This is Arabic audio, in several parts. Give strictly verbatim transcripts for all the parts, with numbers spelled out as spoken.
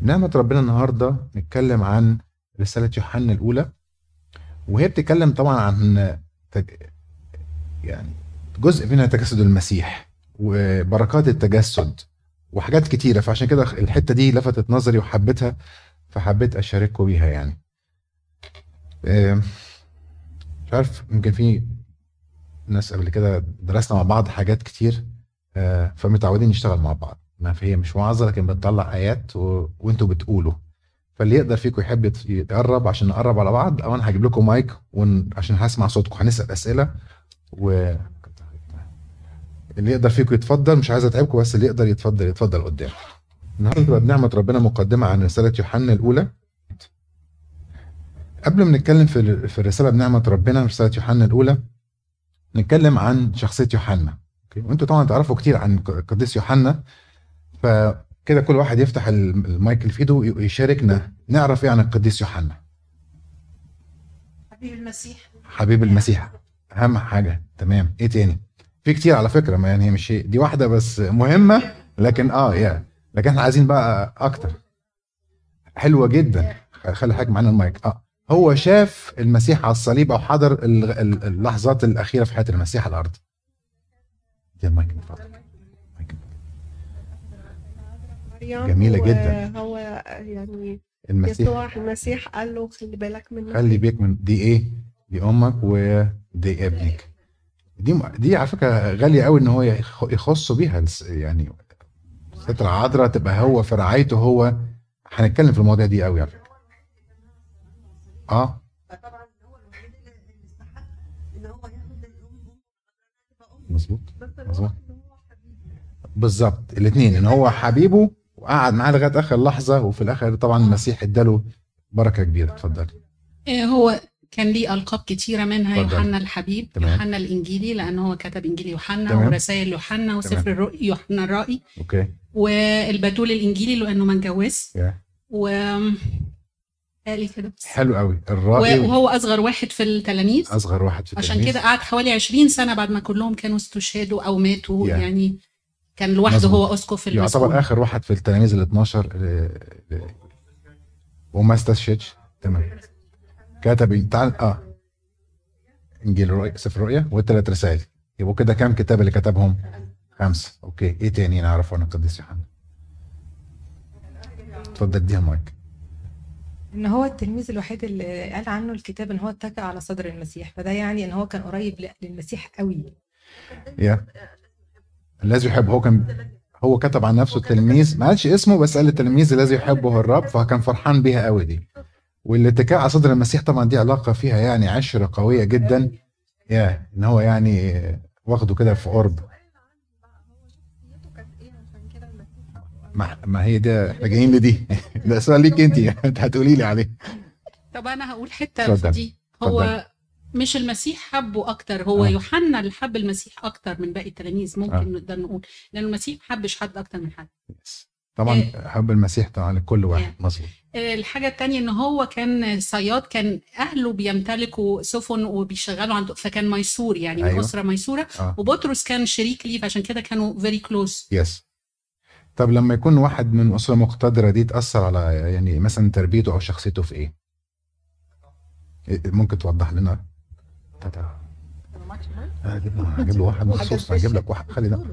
نعمة ربنا النهاردة نتكلم عن رسالة يوحنا الأولى، وهي بتتكلم طبعا عن تج... يعني جزء منها تجسد المسيح وبركات التجسد وحاجات كتيرة، فعشان كده الحتة دي لفتت نظري وحبيتها فحبيت أشارككم بيها. يعني مش عارف، يمكن في ناس قبل كده درسنا مع بعض حاجات كتير فمتعودين نشتغل مع بعض، ما هي مش وعظة لكن بنطلع آيات و... وانتوا بتقولوا، فاللي يقدر فيكم يحب يقرب عشان نقرب على بعض، او انا هجيب لكم مايك ون... عشان هسمع صوتكم، هنسال اسئله و اللي يقدر فيكم يتفضل، مش عايز اتعبكم بس اللي يقدر يتفضل يتفضل قدام. النهارده بنعمه ربنا مقدمه عن رساله يوحنا الاولى. قبل ما نتكلم في في الرساله بنعمه ربنا رساله يوحنا الاولى، نتكلم عن شخصيه يوحنا. وانتوا طبعا تعرفوا كتير عن قديس يوحنا، فكده كل واحد يفتح المايك اللي في ايده ويشاركنا نعرف ايه عن القديس يوحنا. حبيب المسيح. حبيب المسيح اهم حاجه، تمام. ايه تاني؟ في كتير على فكره، ما يعني مش دي واحده بس مهمه، لكن اه يعني لكن احنا عايزين بقى اكتر. حلوه جدا، خلي حاجه معانا المايك. اه هو شاف المسيح على الصليب، او حضر اللحظات الاخيره في حياه المسيح على الارض. دي المايك من فضلك. جميلة جدا. هو يعني المسيح يسوع المسيح قال له خلي بالك من خلي بالك من دي ايه؟ دي امك ودي ابنك. دي دي على فكره غاليه قوي ان هو يخصه بيها، يعني سترة عذراء تبقى هو في رعايته. هو هنتكلم في المواضيع دي قوي على فكره. اه فطبعا هو الوحيد اللي استحق ان هو ياخد الام ام مظبوط مظبوط بالظبط الاثنين، ان هو حبيبه وقعد معاه لغايه اخر لحظه، وفي الاخر طبعا المسيح اداله بركه كبيره. اتفضلي. هو كان ليه القاب كتيره، منها يوحنا الحبيب، يوحنا الانجيلي لان هو كتب انجيل يوحنا ورسائل يوحنا وسفر يوحنا الرائي، اوكي، والبتول الانجيلي لانه ما اتجوزش، و قال كده حلو قوي الرائي، وهو اصغر واحد في التلاميذ، اصغر واحد في التلاميذ، عشان كده قعد حوالي عشرين سنه بعد ما كلهم كانوا استشهدوا او ماتوا. يعني, يعني كان لوحده هو اسقف في المسجد، يعتبر اخر واحد في التلاميذ ال اتناشر ل... ل... وما استشهدش. تمام. كتب تعال اه انجيل رؤيا، سفر رؤيا، والثلاث رسائل، يبقوا كده كام كتاب اللي كتبهم؟ خمسه. اوكي، ايه تاني نعرفه عن القديس يوحنا؟ اتفضل اديها مايك. ان هو التلميذ الوحيد اللي قال عنه الكتاب ان هو اتكى على صدر المسيح، فده يعني ان هو كان قريب للمسيح قوي. يا الذي يحب، هو كان هو كتب عن نفسه التلميذ، ما قالش اسمه بس قال التلميذ الذي يحبه الرب، فكان فرحان بيها قوي دي. والاتكاء على صدر المسيح طبعا دي علاقه فيها يعني عشره قويه جدا، يا ان هو يعني واخده كده في قرب. ما هي ده احنا جايين لدي، ده سؤال ليك انت، انت هتقولي لي عليه. طب انا هقول حته دي، هو مش المسيح حبه اكتر، هو آه. يوحنا اللي حب المسيح اكتر من باقي التلاميذ، ممكن آه. نقدر نقول لان المسيح حبش حد اكتر من حد. يس. طبعا آه. حب المسيح طبعا لكل واحد. آه. مظبوط. آه الحاجه الثانيه ان هو كان صياد، كان اهله بيمتلكوا سفن وبيشغلوا عنده، فكان ميسور يعني أيوه. من اسره ميسوره. آه. وبطرس كان شريك ليه، فعشان كده كانوا فيري كلوز. يس. طب لما يكون واحد من اسره مقتدره دي تاثر على يعني مثلا تربيته او شخصيته في ايه؟ ممكن توضح لنا؟ تمام. هجيب له واحد مخصوص، هجيب لك واحد، خلي ده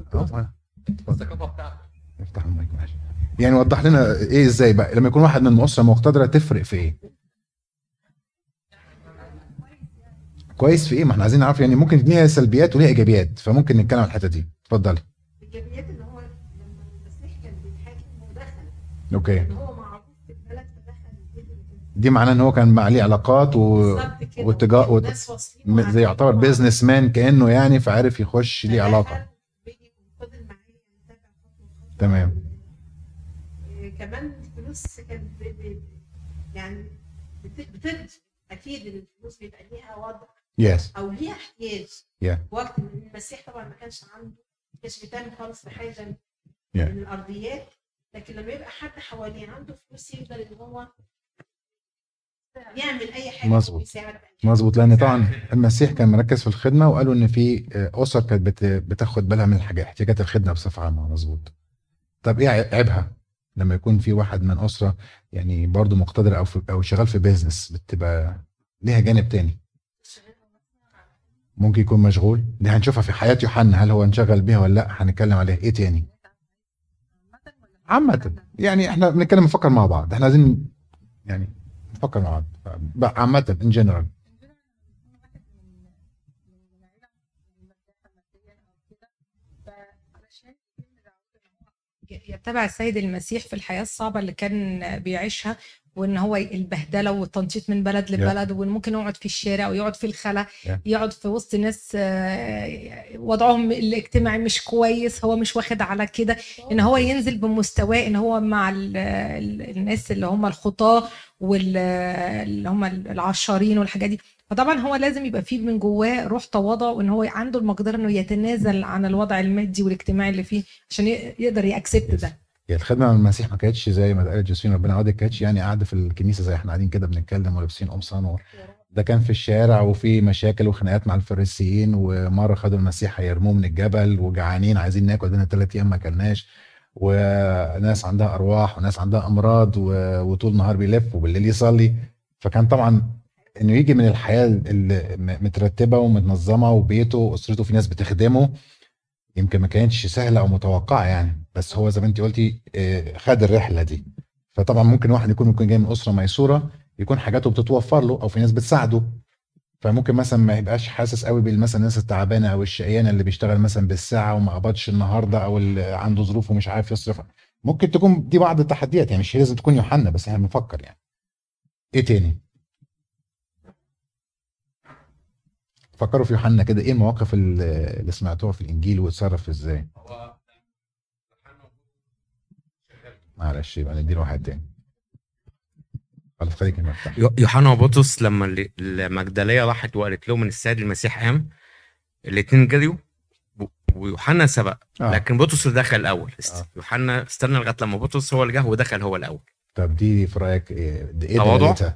افتح المايك ماشي. يعني وضح لنا ايه ازاي بقى لما يكون واحد من الاسره مقتدره تفرق في ايه؟ كويس في ايه؟ ما احنا عايزين نعرف، يعني ممكن ليها سلبيات وليها ايجابيات، فممكن نتكلم عن الحته دي. اتفضلي. الايجابيات ان هو لما المسيح كان بيتحاكم ودخل، اوكي، هو معروف في البلد فدخل، دي معناه ان هو كان عليه علاقات و... والتجار وت... زي يعتبر بيزنس مان كانه يعني، فعارف يخش ليه علاقه. تمام. كمان الفلوس كانت يعني بترجع، اكيد الفلوس بيبقى ليها وضع yes. او ليها احتياج yeah. وقت المسيح طبعا ما كانش عنده، ما كانش بيتعامل خالص بحاجه yeah. من الارضيات، لكن لما يبقى حد حواليه عنده فلوس يقدر ان هو يعمل اي حاجه. مظبوط مظبوط، لان طبعا المسيح كان مركز في الخدمه، وقالوا ان في اسر كانت بتاخد بالها من الحاجات، احتياجات الخدمه بصفه عامه. مظبوط. طب ايه عيبها؟ لما يكون في واحد من اسره يعني برضو مقتدر او او شغال في بيزنس بتبقى ليها جانب تاني، ممكن يكون مشغول. دي هنشوفها في حياه يوحنا، هل هو انشغل بيها ولا لا؟ هنتكلم عليها. ايه تاني عامه يعني احنا بنتكلم نفكر مع بعض، احنا عايزين يعني نفكر مع بعض عامه ان جنرال. يتبع السيد المسيح في الحياة الصعبة اللي كان بيعيشها، وان هو البهدلة والتنطيط من بلد لبلد، وان ممكن يقعد في الشارع ويقعد في الخلا، يقعد في وسط ناس وضعهم الاجتماعي مش كويس، هو مش واخد على كده، ان هو ينزل بمستواه، ان هو مع الناس اللي هم الخطاة واللي هم العشارين والحاجات دي. فطبعا هو لازم يبقى فيه من جواه روح تواضع، وان هو عنده المقدرة انه يتنازل عن الوضع المادي والاجتماعي اللي فيه عشان يقدر يأكسبت ده. يعني الخدمة من المسيح ما كانتش زي ما قالت جوزفين ربنا عوض، كانتش يعني قاعدة في الكنيسة زي احنا قاعدين كده بنتكلم ولابسين قمصان، ده كان في الشارع وفي مشاكل وخناقات مع الفريسيين، ومرة خدوا المسيح هيرموه من الجبل وجعانين عايزين ناكل دهنا ثلاث ايام ما كلناش، وناس عندها ارواح وناس عندها امراض، وطول نهار بيلف وبالليل يصلي. فكان طبعا انه يجي من الحياة المترتبة ومتنظمة وبيته واسرته في ناس بتخدمه، يمكن ما كانتش سهلة او متوقعة يعني، بس هو زي ما انت قلتي خد الرحلة دي. فطبعا ممكن واحد يكون ممكن جاي من اسرة ميسورة يكون حاجاته بتتوفر له او في ناس بتساعده، فممكن مثلا ما يبقاش حاسس قوي بالمثلا الناس التعبانة او الشقيانة اللي بيشتغل مثلا بالساعة وما قبضش النهاردة او اللي عنده ظروف ومش عارف يصرف. ممكن تكون دي بعض التحديات يعني، مش لازم تكون يوحنا، بس احنا بنفكر يعني ايه تاني. فكروا في يوحنا كده، ايه المواقف اللي سمعتوها في الانجيل واتصرف ازاي؟ هو معلش يبقى نديله واحد تاني خلاص، خليك المفتاح. يوحنا وبطرس لما المجدليه راحت وقالت لهم ان السيد المسيح قام، الاثنين جريوا ويوحنا سبق آه. لكن بطرس دخل الاول آه. يوحنا استنى لغايه لما بطرس هو اللي جه ودخل هو الاول. طب دي في رايك ايه؟ ايه دلوقتي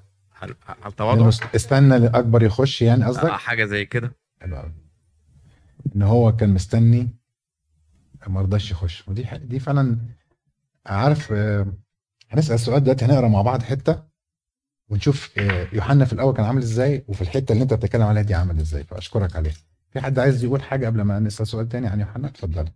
هل تواضع؟ استنى لأكبر يخش يعني قصدك؟ حاجة زي كده. إن هو كان مستني ما رضاش يخش، ودي دي فعلا عارف. هنسأل السؤال دلوقتي، هنقرأ مع بعض حتة ونشوف يوحنا في الأول كان عامل إزاي، وفي الحتة اللي أنت بتتكلم عليها دي عامل إزاي. فأشكرك عليها. في حد عايز يقول حاجة قبل ما نسأل سؤال تاني عن يوحنا؟ اتفضل.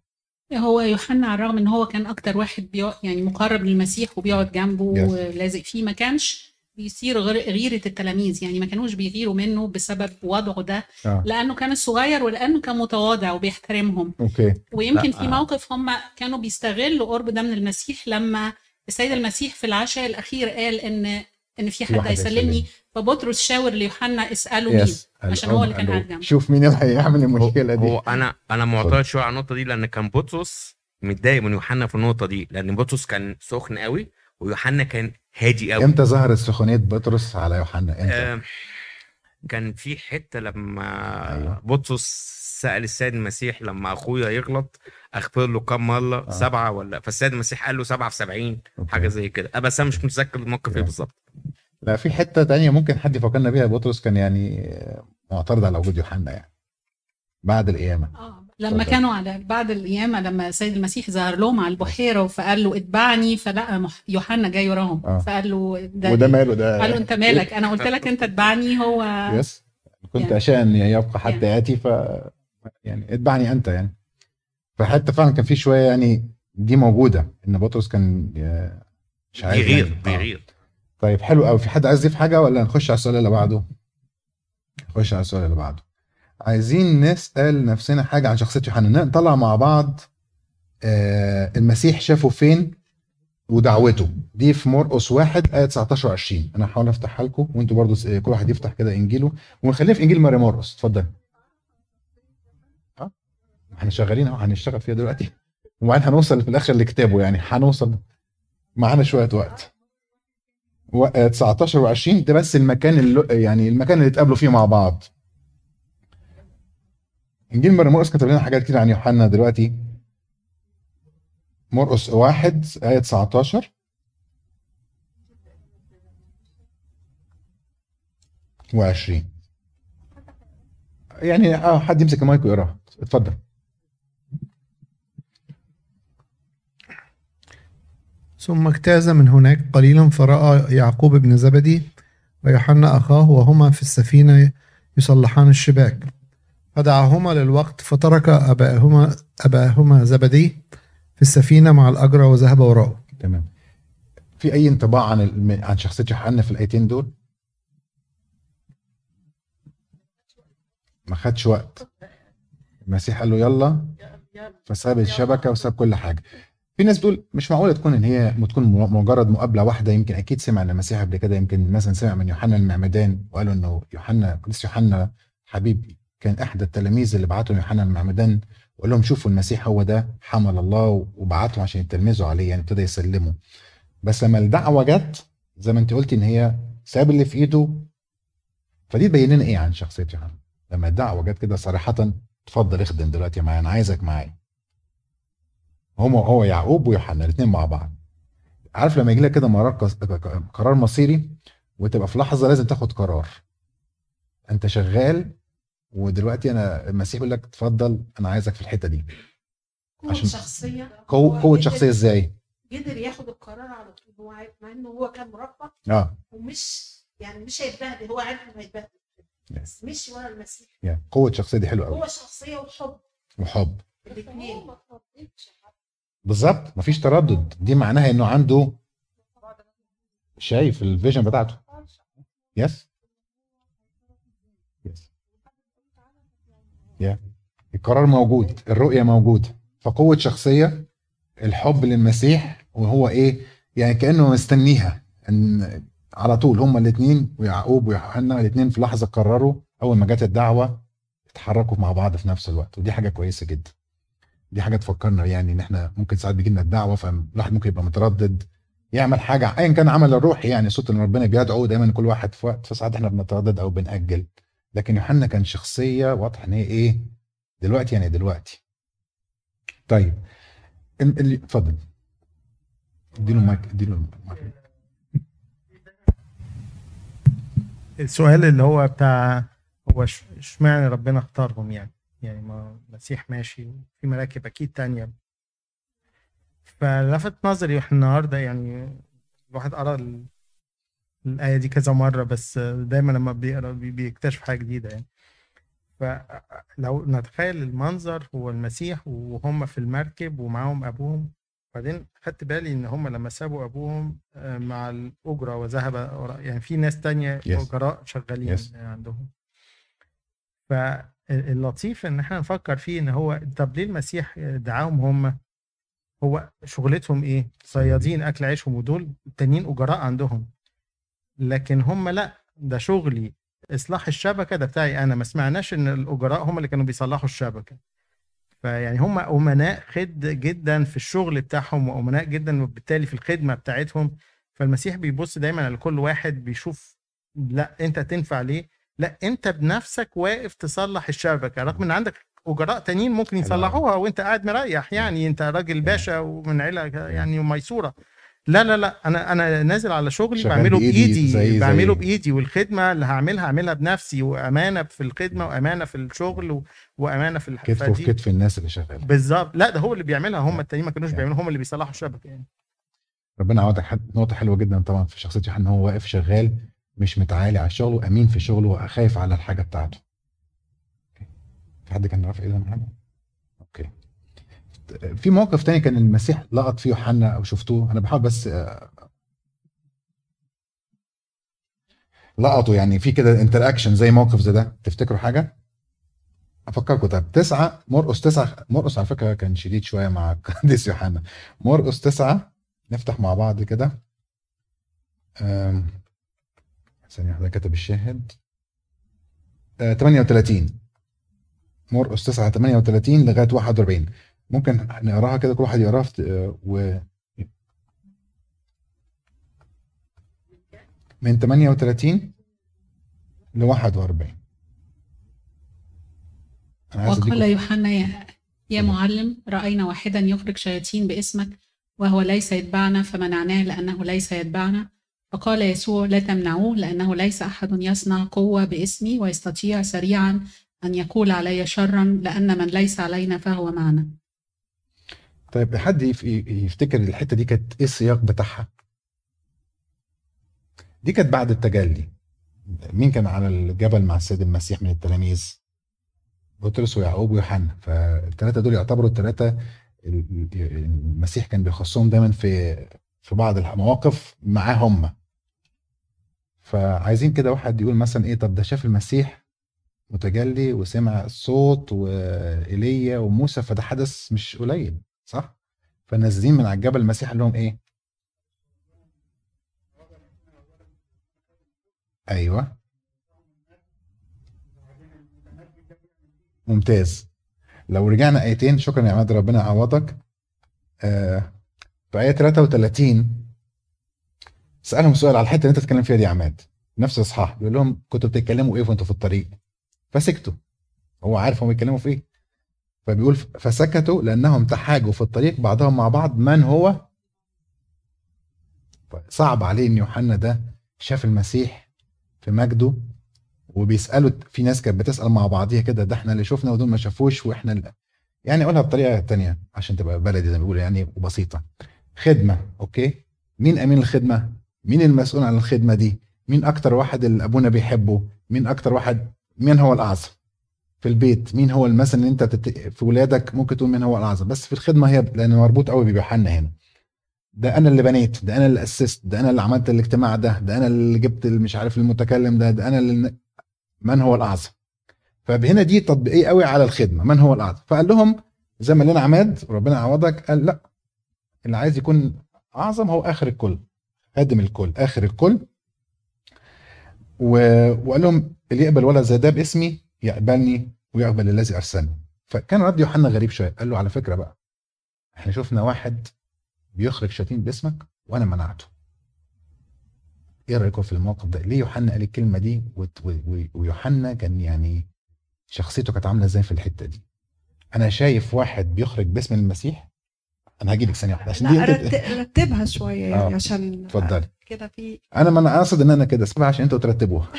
هو يوحنا على الرغم إن هو كان أكتر واحد يعني مقرب للمسيح وبيقعد جنبه ولازق فيه، ما كانش بيصير غيرة التلاميذ يعني، ما كانوش بيغيروا منه بسبب وضعه ده آه. لأنه كان الصغير ولأنه كان متواضع وبيحترمهم أوكي. ويمكن في موقف هم كانوا بيستغلوا قرب ده من المسيح، لما السيد المسيح في العشاء الأخير قال إن إن في حد هيسلمني، فبطرس شاور ليوحنا اسأله مين عشان هو اللي كان قاعد جنبه، شوف مين اللي هيعمل المشكلة دي. هو أنا أنا معترض شوية على النقطة دي، لأن كان بطرس متضايق من يوحنا في النقطة دي، لأن بطرس كان سخن قوي ويوحنا كان هادي قوي. امتى ظهرت سخونيه بطرس على يوحنا؟ امتى؟ آه كان في حته لما أيوة. بطرس سال السيد المسيح لما اخويا يغلط اخبر له كم مره آه. سبعه ولا، فالسيد المسيح قال له سبعه في سبعين أوكي. حاجه زي كده. ابقى انا مش متذكر الموقف ايه بالظبط. لا في حته تانية ممكن حد فكرنا بيها، بطرس كان يعني معترض على وجود يوحنا يعني بعد القيامه آه. لما كانوا على بعد القيامه، لما السيد المسيح ظهر لهم على البحيره وفقال له اتبعني، فلا يوحنا جاي وراهم آه. فقال له ده وده ماله ده، قال له انت مالك انا قلت لك انت اتبعني، هو يس كنت يعني. عشان يبقى حتى يعني. اتي ف يعني اتبعني انت يعني. فحتى فعلا كان في شويه يعني دي موجوده، ان بطرس كان مش عايز يغير يغير آه. طيب حلو قوي. في حد عايز يضيف حاجه ولا نخش على السؤال اللي بعده؟ نخش على السؤال اللي بعده. عايزين نسأل نفسنا حاجة عن شخصية يوحنا، نطلع مع بعض المسيح شافه فين ودعوته دي في مرقس واحد آية تسعتاشر وعشرين. أنا هحاول أفتحها لكم وانتوا برضو كل واحد يفتح كده إنجيله، ونخليه في إنجيل مري مرقس. اتفضل. ها احنا شغالين اهو، هنشتغل فيها دلوقتي وبعدين هنوصل في الآخر لكتابه يعني، هنوصل معانا شوية وقت. تسعتاشر وعشرين ده بس المكان اللي يعني المكان اللي اتقابلوا فيه مع بعض. انجيل مرقس كتب لنا حاجات كتير عن يوحنا دلوقتي. مرقس واحد آية تسعتاشر، وعشرين يعني اه حد يمسك المايك ويقراها. اتفضل. ثم اجتاز من هناك قليلا فرأى يعقوب بن زبدي ويوحنا أخاه وهما في السفينة يصلحان الشباك، فدعاهما للوقت، فترك أباهما أباهما زبدي في السفينة مع الأجرة وذهب وراءه. تمام. في أي انطباع عن الم... عن شخصية يوحنا في الآيتين دول؟ ما خدش وقت. المسيح قال له يلا، فساب الشبكة وساب كل حاجة. في ناس بتقول مش معقولة تكون ان هي تكون مجرد مقابلة واحدة، يمكن اكيد سمع عن المسيح قبل كده، يمكن مثلا سمع من يوحنا المعمدان وقالوا انه يوحنا القديس يوحنا الحبيب كان احد التلاميذ اللي بعتهم يوحنا المعمدان وقال لهم شوفوا المسيح هو ده حمل الله، وبعتهم عشان يتلمذوا عليه، يعني ابتدى يسلموا. بس لما الدعوة جت زي ما انت قلتي ان هي ساب اللي في ايده، فدي تبين لنا ايه عن شخصية يوحنا؟ لما الدعوة جت كده صراحة اتفضل اخدم دلوقتي معايا، انا عايزك معايا. هما هو يعقوب ويوحنا الاثنين مع بعض. عارف لما يجي لك كده مرقس قرار مصيري وتبقى في لحظه لازم تاخد قرار، انت شغال ودلوقتي انا المسيح يقول لك اتفضل انا عايزك في الحته دي. قوه شخصيه، قوه شخصيه ازاي قدر ياخد القرار على طول؟ هو عارف مع انه هو كان مربط اه ومش يعني مش هيتبهدل، هو عارف انه هيتبهدل yes. مش ورا المسيح يعني yeah. قوه شخصيه دي حلوه قوي، قوه شخصيه وحب وحب الاثنين بالظبط، مفيش تردد. دي معناها انه عنده شايف الفيجن بتاعته. يس يس يا القرار موجود، الرؤيه موجوده، فقوه شخصيه، الحب للمسيح، وهو ايه يعني كانه مستنيها ان على طول. هما الاثنين ويعقوب ويوحنا الاثنين في لحظه قرروا اول ما جت الدعوه اتحركوا مع بعض في نفس الوقت، ودي حاجه كويسه جدا. دي حاجه تفكرنا يعني ان احنا ممكن ساعات بيجي لنا الدعوه فالواحد ممكن يبقى متردد يعمل حاجه ايا كان عمل الروح، يعني صوت اللي ربنا بيدعوه دايما كل واحد في وقت، فساعات احنا بنتردد او بنأجل. لكن يوحنا كان شخصيه واضحه ان هي ايه دلوقتي، يعني دلوقتي. طيب اتفضل اديله المايك، اديله المايك. السؤال اللي هو بتاع هو اشمعنى ربنا اختارهم؟ يعني يعني ما المسيح ماشي في مراكب اكيد تانية، فلفت نظري احنا النهارده يعني الواحد قرأ الايه دي كذا مره بس دايما لما بيقرا بيكتشف حاجه جديده يعني. فلو نتخيل المنظر هو المسيح وهم في المركب ومعاهم ابوهم، بعدين خدت بالي ان هم لما سابوا ابوهم مع الاجره وذهب، يعني في ناس تانية اجراء شغالين yes. عندهم. ف اللطيف ان احنا نفكر فيه ان هو طب ليه المسيح دعاهم؟ هم هو شغلتهم ايه؟ صيادين اكل عيشهم، ودول التانيين اجراء عندهم. لكن هم لا، ده شغلي اصلاح الشبكه، ده بتاعي انا. ما سمعناش ان الاجراء هم اللي كانوا بيصلحوا الشبكه، فيعني هم امناء خد جدا في الشغل بتاعهم وامناء جدا وبالتالي في الخدمه بتاعتهم. فالمسيح بيبص دايما على كل واحد بيشوف لا انت تنفع ليه، لا انت بنفسك واقف تصلح الشبكه رغم ان عندك اجراء تانيين ممكن يصلحوها وانت قاعد مريح، يعني انت راجل باشا ومن عيله يعني وميسوره. لا لا لا انا انا نازل على شغلي بعمله بايدي، زي بعمله زي. بايدي، والخدمه اللي هعملها هعملها بنفسي، وامانه في الخدمه وامانه في الشغل وامانه في الحفاظ دي كتف الناس اللي شغاله بالظبط. لا ده هو اللي بيعملها، هم التانيين ما كانوش بيعملوها، هم اللي بيصلحوا الشبكه يعني. ربنا عوضك نقطه حلوه جدا طبعا في شخصيته، ان هو واقف شغال مش متعالي على شغله وامين في شغله وخايف على الحاجه بتاعته. في حد كان رافع ايده معانا؟ اوكي. في موقف تاني كان المسيح لقط فيه يوحنا او شفتوه، انا بحاول بس لقطه يعني في كده انتراكشن زي موقف زي ده، تفتكروا حاجه؟ افكركم. طب تسعة مرقس تسعة مرقس على فكره كان شديد شويه مع القديس يوحنا. مرقس تسعة نفتح مع بعض كده. امم ثانية واحدة كتب الشاهد آه ثمانية وثلاثين مرقس تسعة ثمانية وثلاثين لغاية واحد وأربعين. ممكن نقراها كده كل واحد يقراها آه و من ثمانية وثلاثين ل واحد وأربعين. وقال يوحنا يا, يا معلم رأينا واحدا يخرج شياطين باسمك وهو ليس يتبعنا فمنعناه لأنه ليس يتبعنا. فقال يسوع لا تمنعوه لأنه ليس أحد يصنع قوة باسمي ويستطيع سريعا أن يقول علي شرا لأن من ليس علينا فهو معنا. طيب حد يفتكر الحته دي كانت ايه السياق بتاعها؟ دي كانت بعد التجلي. مين كان على الجبل مع السيد المسيح من التلاميذ؟ بطرس ويعقوب ويوحنا. فالثلاثه دول يعتبروا الثلاثه المسيح كان بيخصهم دايما في في بعض المواقف معاهم. فعايزين كده واحد يقول مثلا ايه؟ طب ده شاف المسيح متجلي وسمع الصوت وإيليا وموسى، فده حدث مش قليل صح؟ فنازلين من على الجبل المسيح قال لهم ايه؟ ايوه ممتاز. لو رجعنا ايتين، شكرا يا عماد ربنا يعوضك. آه في ايه ثلاثة وثلاثين سالهم سؤال على الحته اللي انت بتتكلم فيها دي يا عماد، نفس الاصحاح، بيقول لهم كنتوا بتتكلموا ايه وانتوا في الطريق؟ فسكتوا. هو عارف هم بيتكلموا في ايه، فبيقول فسكتوا لانهم تحاجوا في الطريق بعضهم مع بعض من هو. صعب عليه ان يوحنا ده شاف المسيح في مجده وبيسالوا، في ناس كانت بتسال مع بعضيها كده، ده احنا اللي شفنا ودول ما شافوش واحنا اللي. يعني اقولها بطريقه ثانيه عشان تبقى بلدي زي ما بيقولوا يعني وبسيطه. خدمه، اوكي، مين امين الخدمه؟ مين المسؤول عن الخدمه دي؟ مين اكتر واحد اللي ابونا بيحبه؟ مين اكتر واحد؟ مين هو الاعظم في البيت؟ مين هو المثل اللي انت تت... في ولادك ممكن تقول مين هو الاعظم؟ بس في الخدمه هي ب... لان مربوط قوي بيوحنا هنا. ده انا اللي بنيت، ده انا اللي اسست، ده انا اللي عملت الاجتماع ده، ده انا اللي جبت مش عارف المتكلم ده، ده انا اللي. من هو الاعظم؟ فهنا دي تطبيقيه قوي على الخدمه، من هو الاعظم؟ فقال لهم زي ما لنا عماد وربنا عوضك، قال لا، اللي عايز يكون اعظم هو اخر الكل، خادم الكل، اخر الكل. و... وقال لهم اللي يقبل ولا زي ده باسمي يقبلني ويقبل الذي ارسلني. فكان رد يوحنا غريب شويه، قال له على فكره بقى، احنا شفنا واحد بيخرج شتيم باسمك وانا منعته. ايه رايكم في الموقف ده؟ ليه يوحنا قال الكلمه دي؟ ويوحنا كان يعني شخصيته كانت عامله ازاي في الحته دي؟ انا شايف واحد بيخرج باسم المسيح، انا هجيبك ثانيه واحده عشان دي رتبها شويه يعني أوه. عشان اتفضلي كده في انا ما انا اقصد ان انا كده اسمعها عشان انتوا ترتبوها.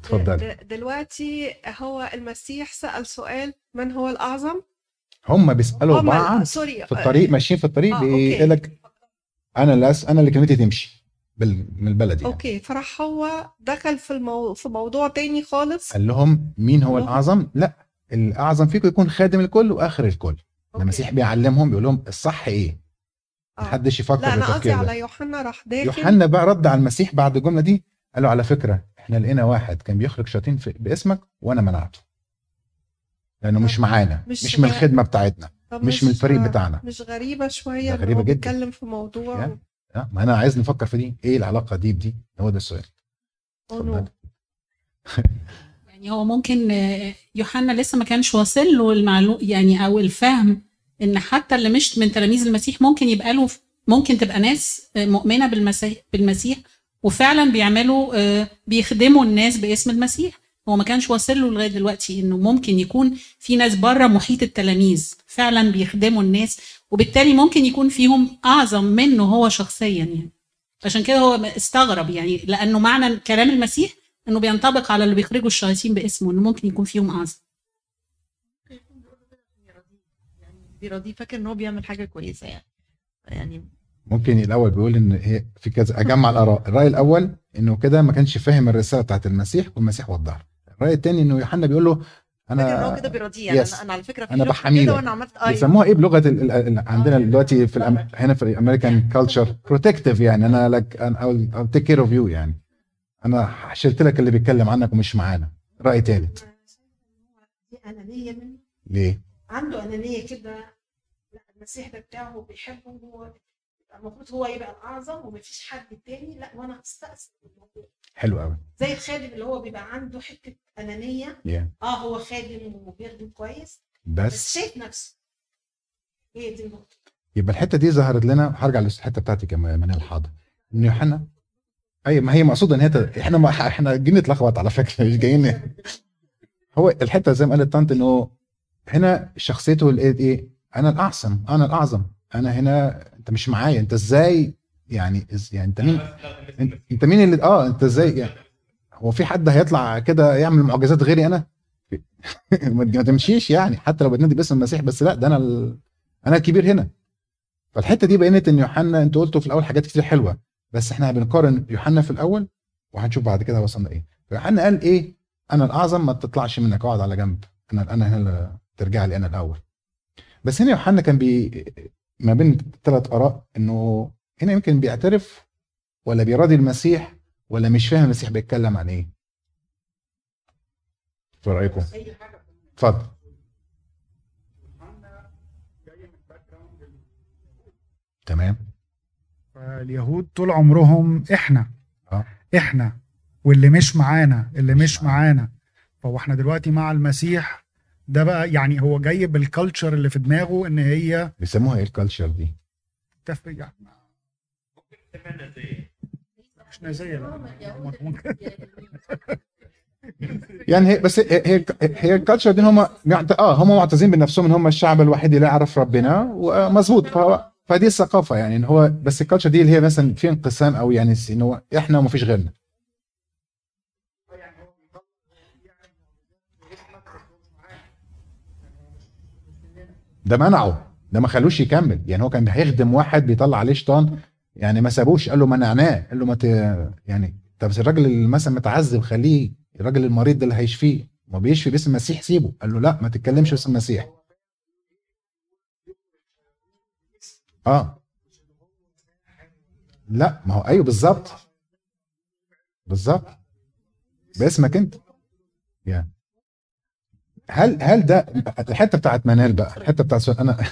اتفضلي. دلوقتي هو المسيح سال سؤال من هو الاعظم؟ هم بيسالوا بعض في الطريق، ماشيين في الطريق آه، بيقول لك انا اللي انا اللي كلمتي تمشي من البلد يعني. اوكي، فراح هو دخل في المو... في موضوع تاني خالص، قال لهم مين هو الاعظم؟ لا، الاعظم فيكم يكون خادم الكل واخر الكل. المسيح بيعلمهم بيقول لهم الصح ايه، محدش يفكر بالتفكير. لا انا قصدي على يوحنا، راح داخل يوحنا بقى رد على المسيح بعد الجمله دي، قال له على فكره احنا لقينا واحد كان بيخرج شياطين باسمك وانا منعته لانه مش معانا، مش, مش من الخدمه بتاعتنا، مش من الفريق بتاعنا. مش غريبه شويه غريبه جدا بيتكلم في موضوع يعني. اه ما انا عايز نفكر في دي، ايه العلاقه دي بدي؟ هو ده السؤال. يعني هو ممكن يوحنا لسه ما كانش واصل له المعلومه يعني، او الفهم ان حتى اللي مش من تلاميذ المسيح ممكن يبقى له، ممكن تبقى ناس مؤمنه بالمسيح بالمسيح وفعلا بيعملوا بيخدموا الناس باسم المسيح. هو ما كانش واصل له لغايه دلوقتي انه ممكن يكون في ناس بره محيط التلاميذ فعلا بيخدموا الناس، وبالتالي ممكن يكون فيهم اعظم منه هو شخصيا يعني. عشان كده هو استغرب يعني، لانه معنى كلام المسيح انه بينطبق على اللي بيخرجوا الشياطين باسمه، انه ممكن يكون فيهم اعظم. بيراضي فاكر ان هو بيعمل حاجه كويسه يعني. يعني ممكن الاول بيقول ان هي في كذا، اجمع الاراء. الراي الاول انه كده ما كانش فاهم الرساله بتاعه المسيح والمسيح وضحها. الراي الثاني انه يوحنا بيقول له انا كده بيراضيه يعني، يس. انا على فكره في كده وانا عملت اي بيسموها ايه بلغه ال ال عندنا دلوقتي في الأم... هنا في الامريكان كلتشر بروتكتيف يعني، انا لك او تيك كير اوف يو يعني، انا شلت لك اللي بيتكلم عنك ومش معانا. راي ثالث انانيه منه، ليه عنده انانيه كده؟ لا المسيح ده بتاعه بيحبه، هو المفروض هو يبقى الاعظم ومفيش حد تاني، لا وانا هستأصل. حلو قوي، زي الخادم اللي هو بيبقى عنده حته انانيه yeah. اه هو خادم وبيخدم كويس بس, بس شايف نفسه. هي دي النقطه، يبقى الحته دي ظهرت لنا. هرجع للحته بتاعتي كمان من الحاضر ان يوحنا اي ما هي مقصوده ان هي احنا ما احنا جايين نتلخبط على فكره، مش جايين. هو الحته زي ما قالت طنط انه هنا شخصيته ايه، انا الاحسن، انا الاعظم، انا هنا، انت مش معايا، انت ازاي يعني إز... يعني انت مين انت مين اللي اه انت ازاي يعني، هو في حد هيطلع كده يعمل معجزات غيري انا؟ ما تمشيش يعني، حتى لو بتنادي باسم المسيح بس لا، ده انا ال... انا الكبير هنا. فالحته دي بينت ان يوحنا، انت قلته في الاول حاجات كتير حلوه، بس احنا بنقارن يوحنا في الاول وهنشوف بعد كده وصلنا ايه. يوحنا قال ايه؟ انا الاعظم، ما تطلعش منك، اقعد على جنب، انا انا هنا، ترجع لي انا الاول. بس هنا يوحنا كان بي ما بين ثلاث اراء، انه هنا يمكن بيعترف ولا بيراضي المسيح ولا مش فاهم المسيح بيتكلم عن ايه. في رايكم؟ اتفضل. تمام. اليهود طول عمرهم احنا أه؟ احنا واللي مش معانا، اللي مش, مش معانا. فهو احنا دلوقتي مع المسيح ده بقى، يعني هو جاي بالكالتشر اللي في دماغه، ان هي بيسموها ايه الكالتشر دي؟ تفريع، مش نازيه يعني. هي بس هي هي الكالتشر دي، هم اه هم معتزين بنفسهم ان هم الشعب الوحيد اللي يعرف ربنا، ومظبوط. فهو فدي الثقافه يعني، ان هو بس الكالتشر دي اللي هي مثلا في انقسام، او يعني ان هو احنا ومفيش غيرنا. ده منعه، ده ما خلوش يكمل. يعني هو كان هيخدم واحد بيطلع عليه شيطان، يعني ما سابوش، قال له منعناه، قال له ما ت... يعني طب الراجل اللي مثلا متعذب خليه، الراجل المريض ده اللي هيشفيه ما بيشفي باسم المسيح سيبه. قال له لا ما تتكلمش باسم المسيح. اه لا ما هو ايوه بالظبط بالظبط باسمك انت يعني. هل هل ده الحته بتاعت منال بقى، الحته بتاعت انا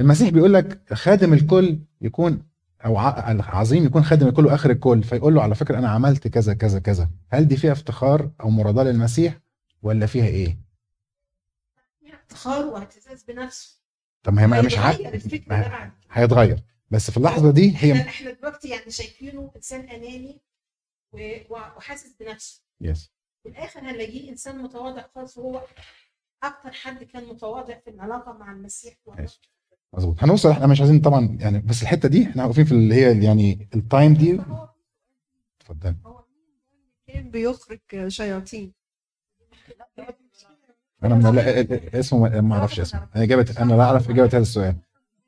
المسيح بيقول لك خادم الكل يكون، او عظيم يكون خادم الكل واخر الكل، فيقول له على فكره انا عملت كذا كذا كذا. هل دي فيها افتخار او مرضاه للمسيح ولا فيها ايه؟ افتخار واعتزاز بنفسه. طب ما هي مش عارف هيتغير، بس في اللحظه دي هي احنا دلوقتي يعني شايفينه انسان اناني وحاسس بنفسه. يس. في الاخر هنلاقيه انسان متواضع خالص، وهو اكتر حد كان متواضع في العلاقه مع المسيح. مظبوط. هنوصل، احنا مش عايزين طبعا يعني، بس الحته دي احنا واقفين في اللي هي يعني التايم دي. اتفضل. هو كان بيخرج شياطين. انا من اسمه ما اعرفش اسمه، انا جابت انا لا اعرف اجابه هذا السؤال،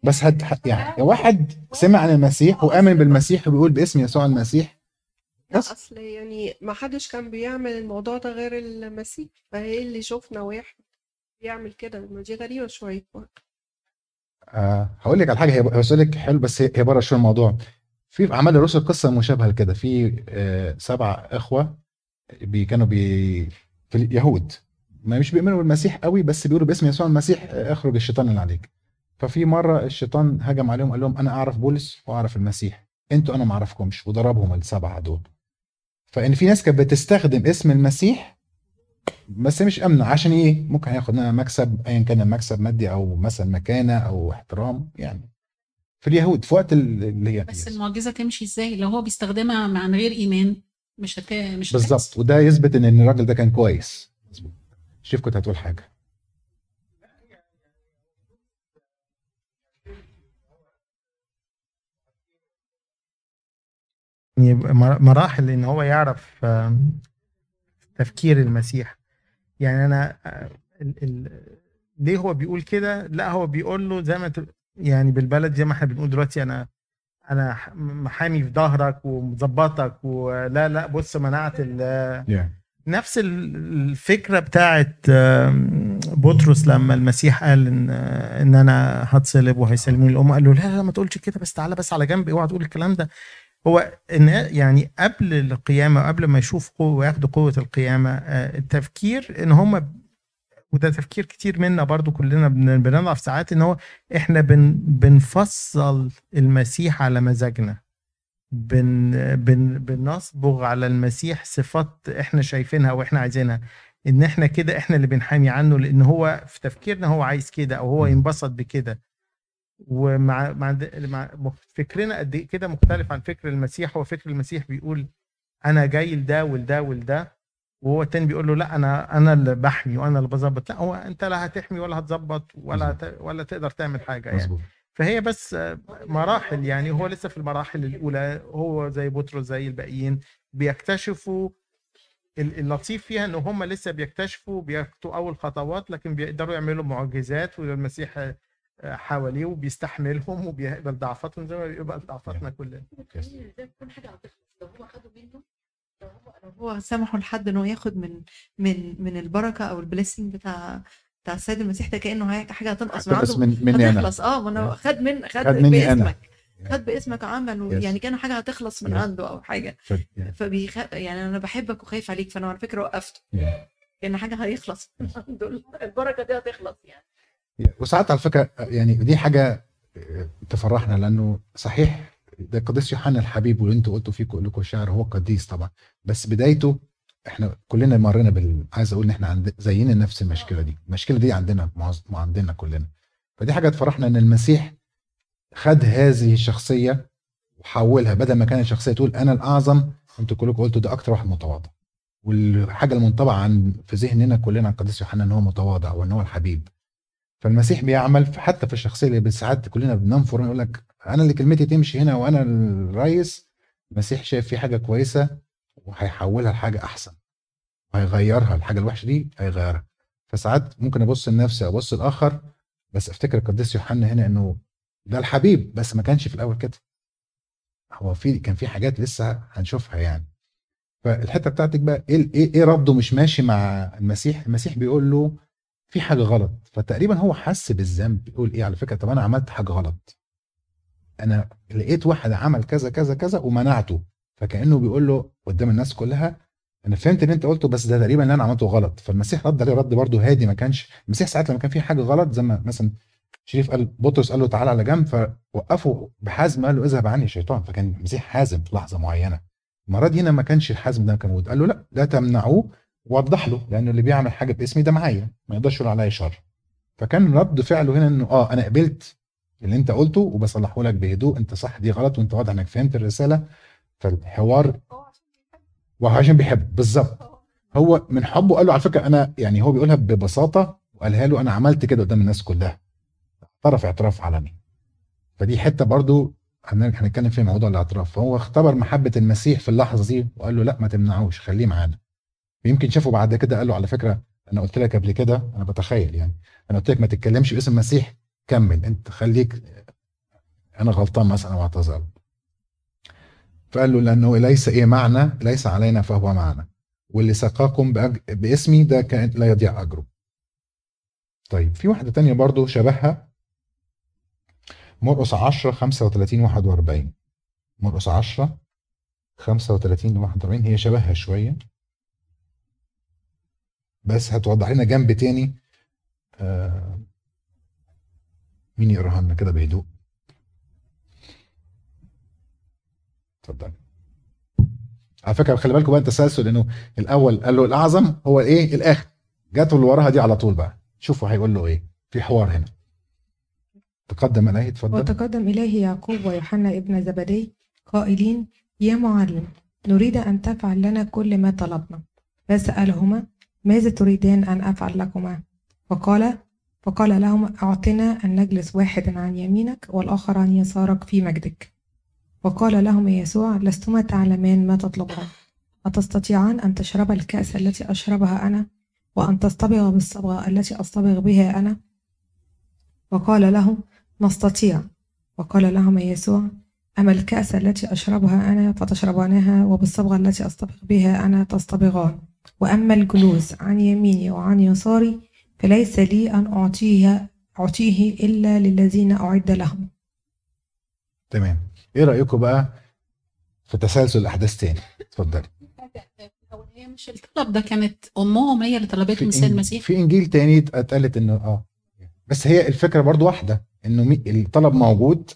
بس هد يعني واحد سمع عن المسيح وامن بالمسيح وبيقول باسم يسوع المسيح. اصل يعني ما حدش كان بيعمل الموضوع ده غير المسيح، فهي اللي شفنا واحد بيعمل كده، ما دي غريبه شويه. أه هقول لك على حاجه، هي بقول لك حلو، بس هي بره شويه الموضوع. في اعمال الرسل قصه مشابهه لكده، في أه سبع اخوه بي كانوا بي في اليهود ما مش بيؤمنوا بالمسيح قوي، بس بيقولوا باسم يسوع المسيح اخرج الشيطان اللي عليك. ففي مره الشيطان هجم عليهم قال لهم انا اعرف بولس واعرف المسيح، انتوا انا ما اعرفكمش، وضربهم السبعه دول. فان في ناس كانت بتستخدم اسم المسيح بس مش امنه، عشان ايه؟ ممكن هياخد لنا مكسب، ايا كان المكسب، مادي او مثلا مكانه او احترام. يعني في اليهود في وقت اللي هي بس المعجزه تمشي ازاي لو هو بيستخدمها مع غير ايمان؟ مش هت... مش بالظبط. وده يثبت ان الراجل ده كان كويس. مظبوط. شايف كنت هتقول حاجه؟ مراحل ان هو يعرف تفكير المسيح. يعني انا ال ال ليه هو بيقول كده؟ لا هو بيقول له زي ما يعني بالبلد، زي ما احنا بنقول دلوقتي، انا انا محامي في ظهرك ومظبطك، ولا لا بص منعت ال نفس الفكره بتاعت بطرس لما المسيح قال ان ان انا هتصلب وهيسلموني الام، قال له لا لا ما تقولش كده، بس تعالى بس على جنب، اوعى تقول الكلام ده. هو إن يعني قبل القيامه وقبل ما يشوف قوه وياخد قوه القيامه، التفكير ان هم، وده تفكير كتير منا برضو، كلنا بنضعف ساعات، ان هو احنا بن بنفصل المسيح على مزاجنا، بن بن بنصبغ على المسيح صفات احنا شايفينها واحنا عايزينها، ان احنا كده احنا اللي بنحامي عنه، لان هو في تفكيرنا هو عايز كده، او هو ينبسط بكده. ومع مع فكرنا قد ايه كده مختلف عن فكر المسيح. هو فكر المسيح بيقول انا جاي لده ولده ولده، وهو التاني بيقول له لا انا انا اللي بحمي وانا اللي بظبط. لا هو انت لا هتحمي ولا هتظبط ولا هت... ولا تقدر تعمل حاجه يعني. مزبوط. فهي بس مراحل يعني، هو لسه في المراحل الاولى، هو زي بطرس زي الباقيين بيكتشفوا. اللطيف فيها ان هم لسه بيكتشفوا، بياخدوا اول خطوات، لكن بيقدروا يعملوا معجزات، والمسيح حواليه وبيستحملهم وبيقبل ضعفاتهم زي ما بيقبل ضعفاتنا كلنا. ده كل حاجه على فكره، لو هو خده منه، لو هو هو سامحه لحد انه ياخد من من من البركه او البليسنج بتاع بتاع السيد المسيح ده، كانه حاجه هتنقص من عنده، هتخلص. اه ما انا خد من خد باسمك، خد باسمك عمل يعني كان حاجه هتخلص من عنده او حاجه. فبيخ يعني انا بحبك وخايف عليك، فانا على فكره وقفته كان حاجه هيخلص البركه دي هتخلص يعني. وساعات على فكره يعني دي حاجه تفرحنا، لانه صحيح ده قديس يوحنا الحبيب واللي انتوا قلتوا فيه كلكم الشعر، هو قديس طبعا، بس بدايته احنا كلنا مرينا بال عايز اقول ان احنا عند زينا نفس المشكله دي، المشكله دي عندنا ما عندنا كلنا. فدي حاجه تفرحنا ان المسيح خد هذه الشخصيه وحولها، بدل ما كانت شخصيه تقول انا الاعظم، انتوا كلكم قلتوا ده اكتر واحد متواضع. والحاجه المنطبعه عن في ذهننا كلنا عن قديس يوحنا ان هو متواضع وان هو الحبيب. فالمسيح بيعمل حتى في الشخصيه اللي بالساعات كلنا بننفر ونقول لك انا اللي كلمتي تمشي هنا وانا الرئيس. المسيح شايف في حاجه كويسه وهيحولها لحاجه احسن، وهيغيرها الحاجه الوحشه دي هيغيرها. فساعات ممكن ابص لنفسي ابص الاخر، بس افتكر القديس يوحنا هنا انه ده الحبيب، بس ما كانش في الاول كده، هو في كان في حاجات لسه هنشوفها يعني. فالحته بتاعتك بقى ايه ايه رده مش ماشي مع المسيح؟ المسيح بيقول له في حاجه غلط، فتقريبا هو حس بالذنب. بيقول ايه على فكره، طب انا عملت حاجه غلط، انا لقيت واحد عمل كذا كذا كذا ومنعته، فكانه بيقول له قدام الناس كلها انا فهمت ان انت قلته، بس ده تقريبا اللي انا عملته غلط. فالمسيح رد عليه رد برده هادي. ما كانش المسيح ساعات لما كان في حاجه غلط، زي ما مثلا شريف قال بطرس قال له تعالى على جنب، فوقفه بحزم قال له اذهب عني يا شيطان، فكان المسيح حازم في لحظه معينه. المره دي هنا ما كانش الحزم ده، كان موجود قال له لا لا تمنعوه، ووضح له لانه اللي بيعمل حاجه باسمي ده معايا، ما يقدرش يقول عليا شر. فكان رد فعله هنا انه اه انا قبلت اللي انت قلته وبصلحه لك بهدوء، انت صح دي غلط وانت واضح انك فهمت الرساله. فالحوار وعشان بيحب بالظبط، هو من حبه قال له على فكره انا يعني، هو بيقولها ببساطه وقالها له انا عملت كده قدام الناس كلها، اعترف اعتراف علني. فدي حته برضو هنتكلم فيها موضوع الاعتراف. فهو اختبر محبه المسيح في اللحظه دي وقال له لا ما تمنعوش، خليه معانا. يمكن شافه بعد كده قال له على فكره انا قلت لك قبل كده، انا بتخيل يعني، انا قلت لك ما تتكلمش باسم المسيح، كمل انت خليك، انا غلطان مثلا واعتذر. فقال له لانه ليس ايه معنا ليس علينا فهو معنا، واللي سقاكم باسمي ده كان لا يضيع اجره. طيب في واحده تانية برضو شبهها، مرقس عشرة خمسة وثلاثين واحد وأربعين، مرقس عشرة خمسة وثلاثين واحد وأربعين هي شبهها شويه، بس هتوضح لنا جنب تاني. آه مين يقراها لنا كده بهدوء؟ اتفضل. على فكره خلي بالكم بقى التسلسل، انه الاول قال له الاعظم هو ايه الاخر، جاته اللي وراها دي على طول بقى. شوفوا هيقول له ايه في حوار هنا. تقدم اليه، اتفضل. وتقدم اليه يعقوب ويوحنا ابن زبدي قائلين يا معلم نريد ان تفعل لنا كل ما طلبنا. فسالهما ماذا تريدان أن أفعل لكما؟ فقال فقال لهم أعطنا أن نجلس واحدا عن يمينك والآخر عن يسارك في مجدك. وقال لهم يسوع لستما تعلمان ما تطلبان، أتستطيعان أن تشرب الكأس التي أشربها أنا وأن تصطبغ بالصبغة التي أصطبغ بها أنا؟ وقال لهم نستطيع. وقال لهم يسوع أما الكأس التي أشربها أنا فتشربانها، وبالصبغة التي أصطبغ بها أنا تصطبغان. وأما الجلوس عن يميني وعن يساري فليس لي أن أعطيها أعطيه إلا للذين أعد لهم. تمام. إيه رأيكم بقى في تسلسل الأحداث تاني؟ اتفضلي. هي مش الطلب ده، كانت أمهم هي اللي طلبته من السيد المسيح. في إنجيل تاني اتقالت إنه آه، بس هي الفكرة برضو واحدة، إنه الطلب موجود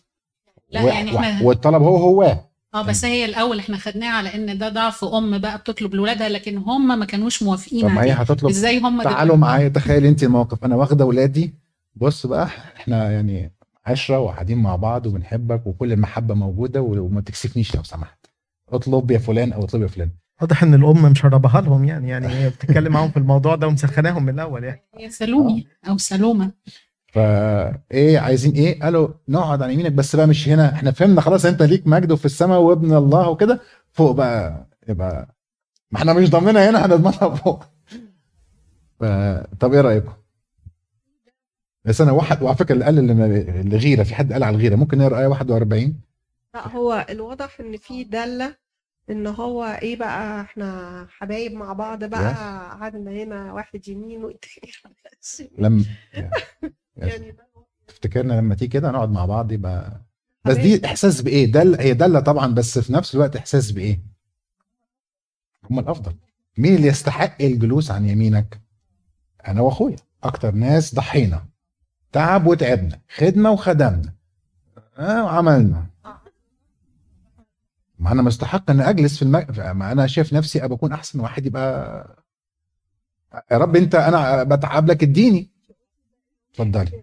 لا و... يعني إحنا... والطلب هو هو. اه بس هي الاول احنا خدناها على ان ده ضعف ام بقى بتطلب لولادها، لكن هم ما كانوش موافقين عليه. ازاي هم تعالوا معايا، تخيل انت الموقف، انا واخده ولادي بص بقى احنا يعني عشرة وقاعدين مع بعض وبنحبك وكل المحبه موجوده وما تكسفنيش لو سمحت، اطلب يا فلان او اطلب يا فلان. واضح ان الام مش هربها لهم يعني، يعني هي بتتكلم معاهم في الموضوع ده ومسخناهم من الاول يعني. هي سالومي آه. او سالومه. فا ايه عايزين ايه؟ قالوا نقعد على يمينك، بس بقى مش هنا، احنا فهمنا خلاص انت ليك مجد في السماء وابن الله وكده فوق بقى، يبقى ما احنا مش ضامنها هنا، احنا ضامنها فوق. فطب ايه رايكم؟ بس انا واحد. وعلى فكره اللي قال الغيره، في حد قال على الغيره، ممكن نقرا ايه واحد واربعين. لا هو الواضح ان في داله ان هو ايه بقى، احنا حبايب مع بعض بقى، قعدنا هنا واحد يمين والتاني لم يعني تفتكرنا لما تيجي كده نقعد مع بعض يبقى. بس دي احساس بايه؟ داله، هي داله طبعا، بس في نفس الوقت احساس بايه؟ هم الافضل، مين اللي يستحق الجلوس عن يمينك؟ انا واخويا، اكتر ناس ضحينا، تعب وتعبنا، خدمه وخدمنا، اه وعملنا، ما انا مستحق ان اجلس في المكتب، ما انا شايف نفسي ابقى اكون احسن واحد، يبقى يا رب انت انا بتعب لك اديني. اتفضلي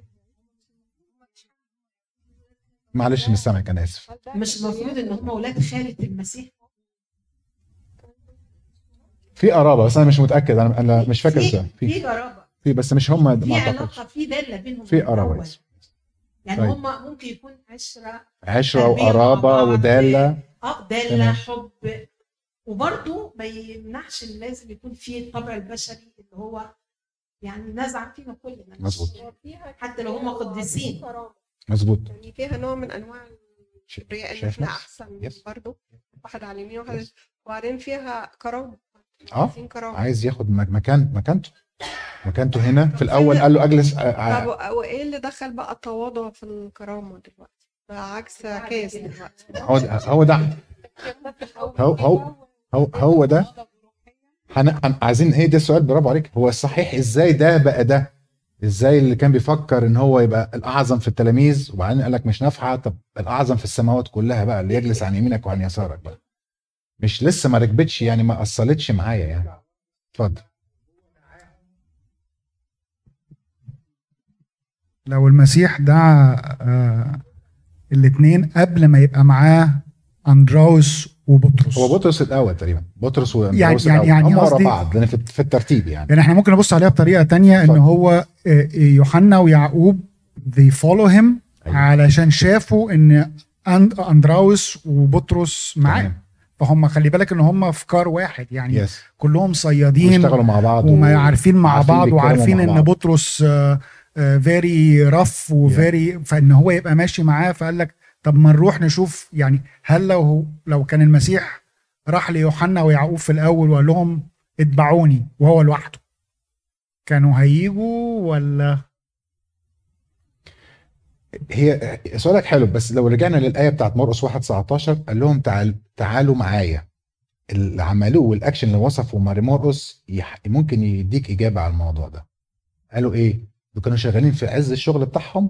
معلش مش سامعك، انا اسف. مش المفروض ان هم اولاد خالة المسيح؟ في قرابه، بس انا مش متاكد، انا انا مش فاكر ازاي. في قرابه، في بس مش هم، ما اعتقدش في داله بينهم، في قرابه يعني. طيب. هم ممكن يكون عشره عشره وقرابه وداله، اه داله حب، وبرده ما يمنعش ان لازم يكون في الطبع البشري اللي هو يعني نزع فينا كلنا، مظبوط، حتى لو هم قديسين، مظبوط، يعني فيها نوع من انواع الرياء ان احنا احسن برده، واحد على اليمين وواحد، وبعدين فيها كرامه، اه عايز ياخد مكان مكانته مكانته هنا. في الاول قال له اجلس. طب وايه اللي دخل بقى التواضع في الكرامه دلوقتي؟ عكس كاس دلوقتي. هو ده هو ده هو هو هو, هو ده هن... عايزين ايه؟ ده السؤال، برافو عليك. هو الصحيح ازاي ده بقى؟ ده ازاي اللي كان بيفكر ان هو يبقى الاعظم في التلاميذ وبعدين قال لك مش نافعه، طب الاعظم في السماوات كلها بقى اللي يجلس عن يمينك وعن يسارك بقى، مش لسه ما ركبتش يعني، ما قصلتش معايا يعني. اتفضل. لو المسيح دعا آه الاثنين قبل ما يبقى معاه اندراوس وبطرس، هو بطرس الاول تقريبا، بطرس واندراوس يعني الاول، هم ورا بعض لان في الترتيب يعني. يعني احنا ممكن نبص عليها بطريقه تانية، ان هو يوحنا ويعقوب they follow him، أيوة. علشان شافوا ان اندراوس وبطرس معاه، فهم خلي بالك ان هم افكار واحد يعني، yes. كلهم صيادين وما عارفين مع بعض، وعارفين ان بطرس فيري رف وفيري، فان هو يبقى ماشي معاه، فقال لك طب ما نروح نشوف يعني. هل لو لو كان المسيح راح ليوحنا ويعقوب في الاول وقال لهم اتبعوني وهو لوحده، كانوا هييجوا ولا؟ هي سؤالك حلو، بس لو رجعنا للآية بتاعت مرقس واحد تسعتاشر قال لهم تعال تعالوا معايا، اللي عملوه والاكشن اللي وصفه مرقس يح... ممكن يديك إجابة على الموضوع ده. قالوا ايه؟ كانوا شغالين في عز الشغل بتاعهم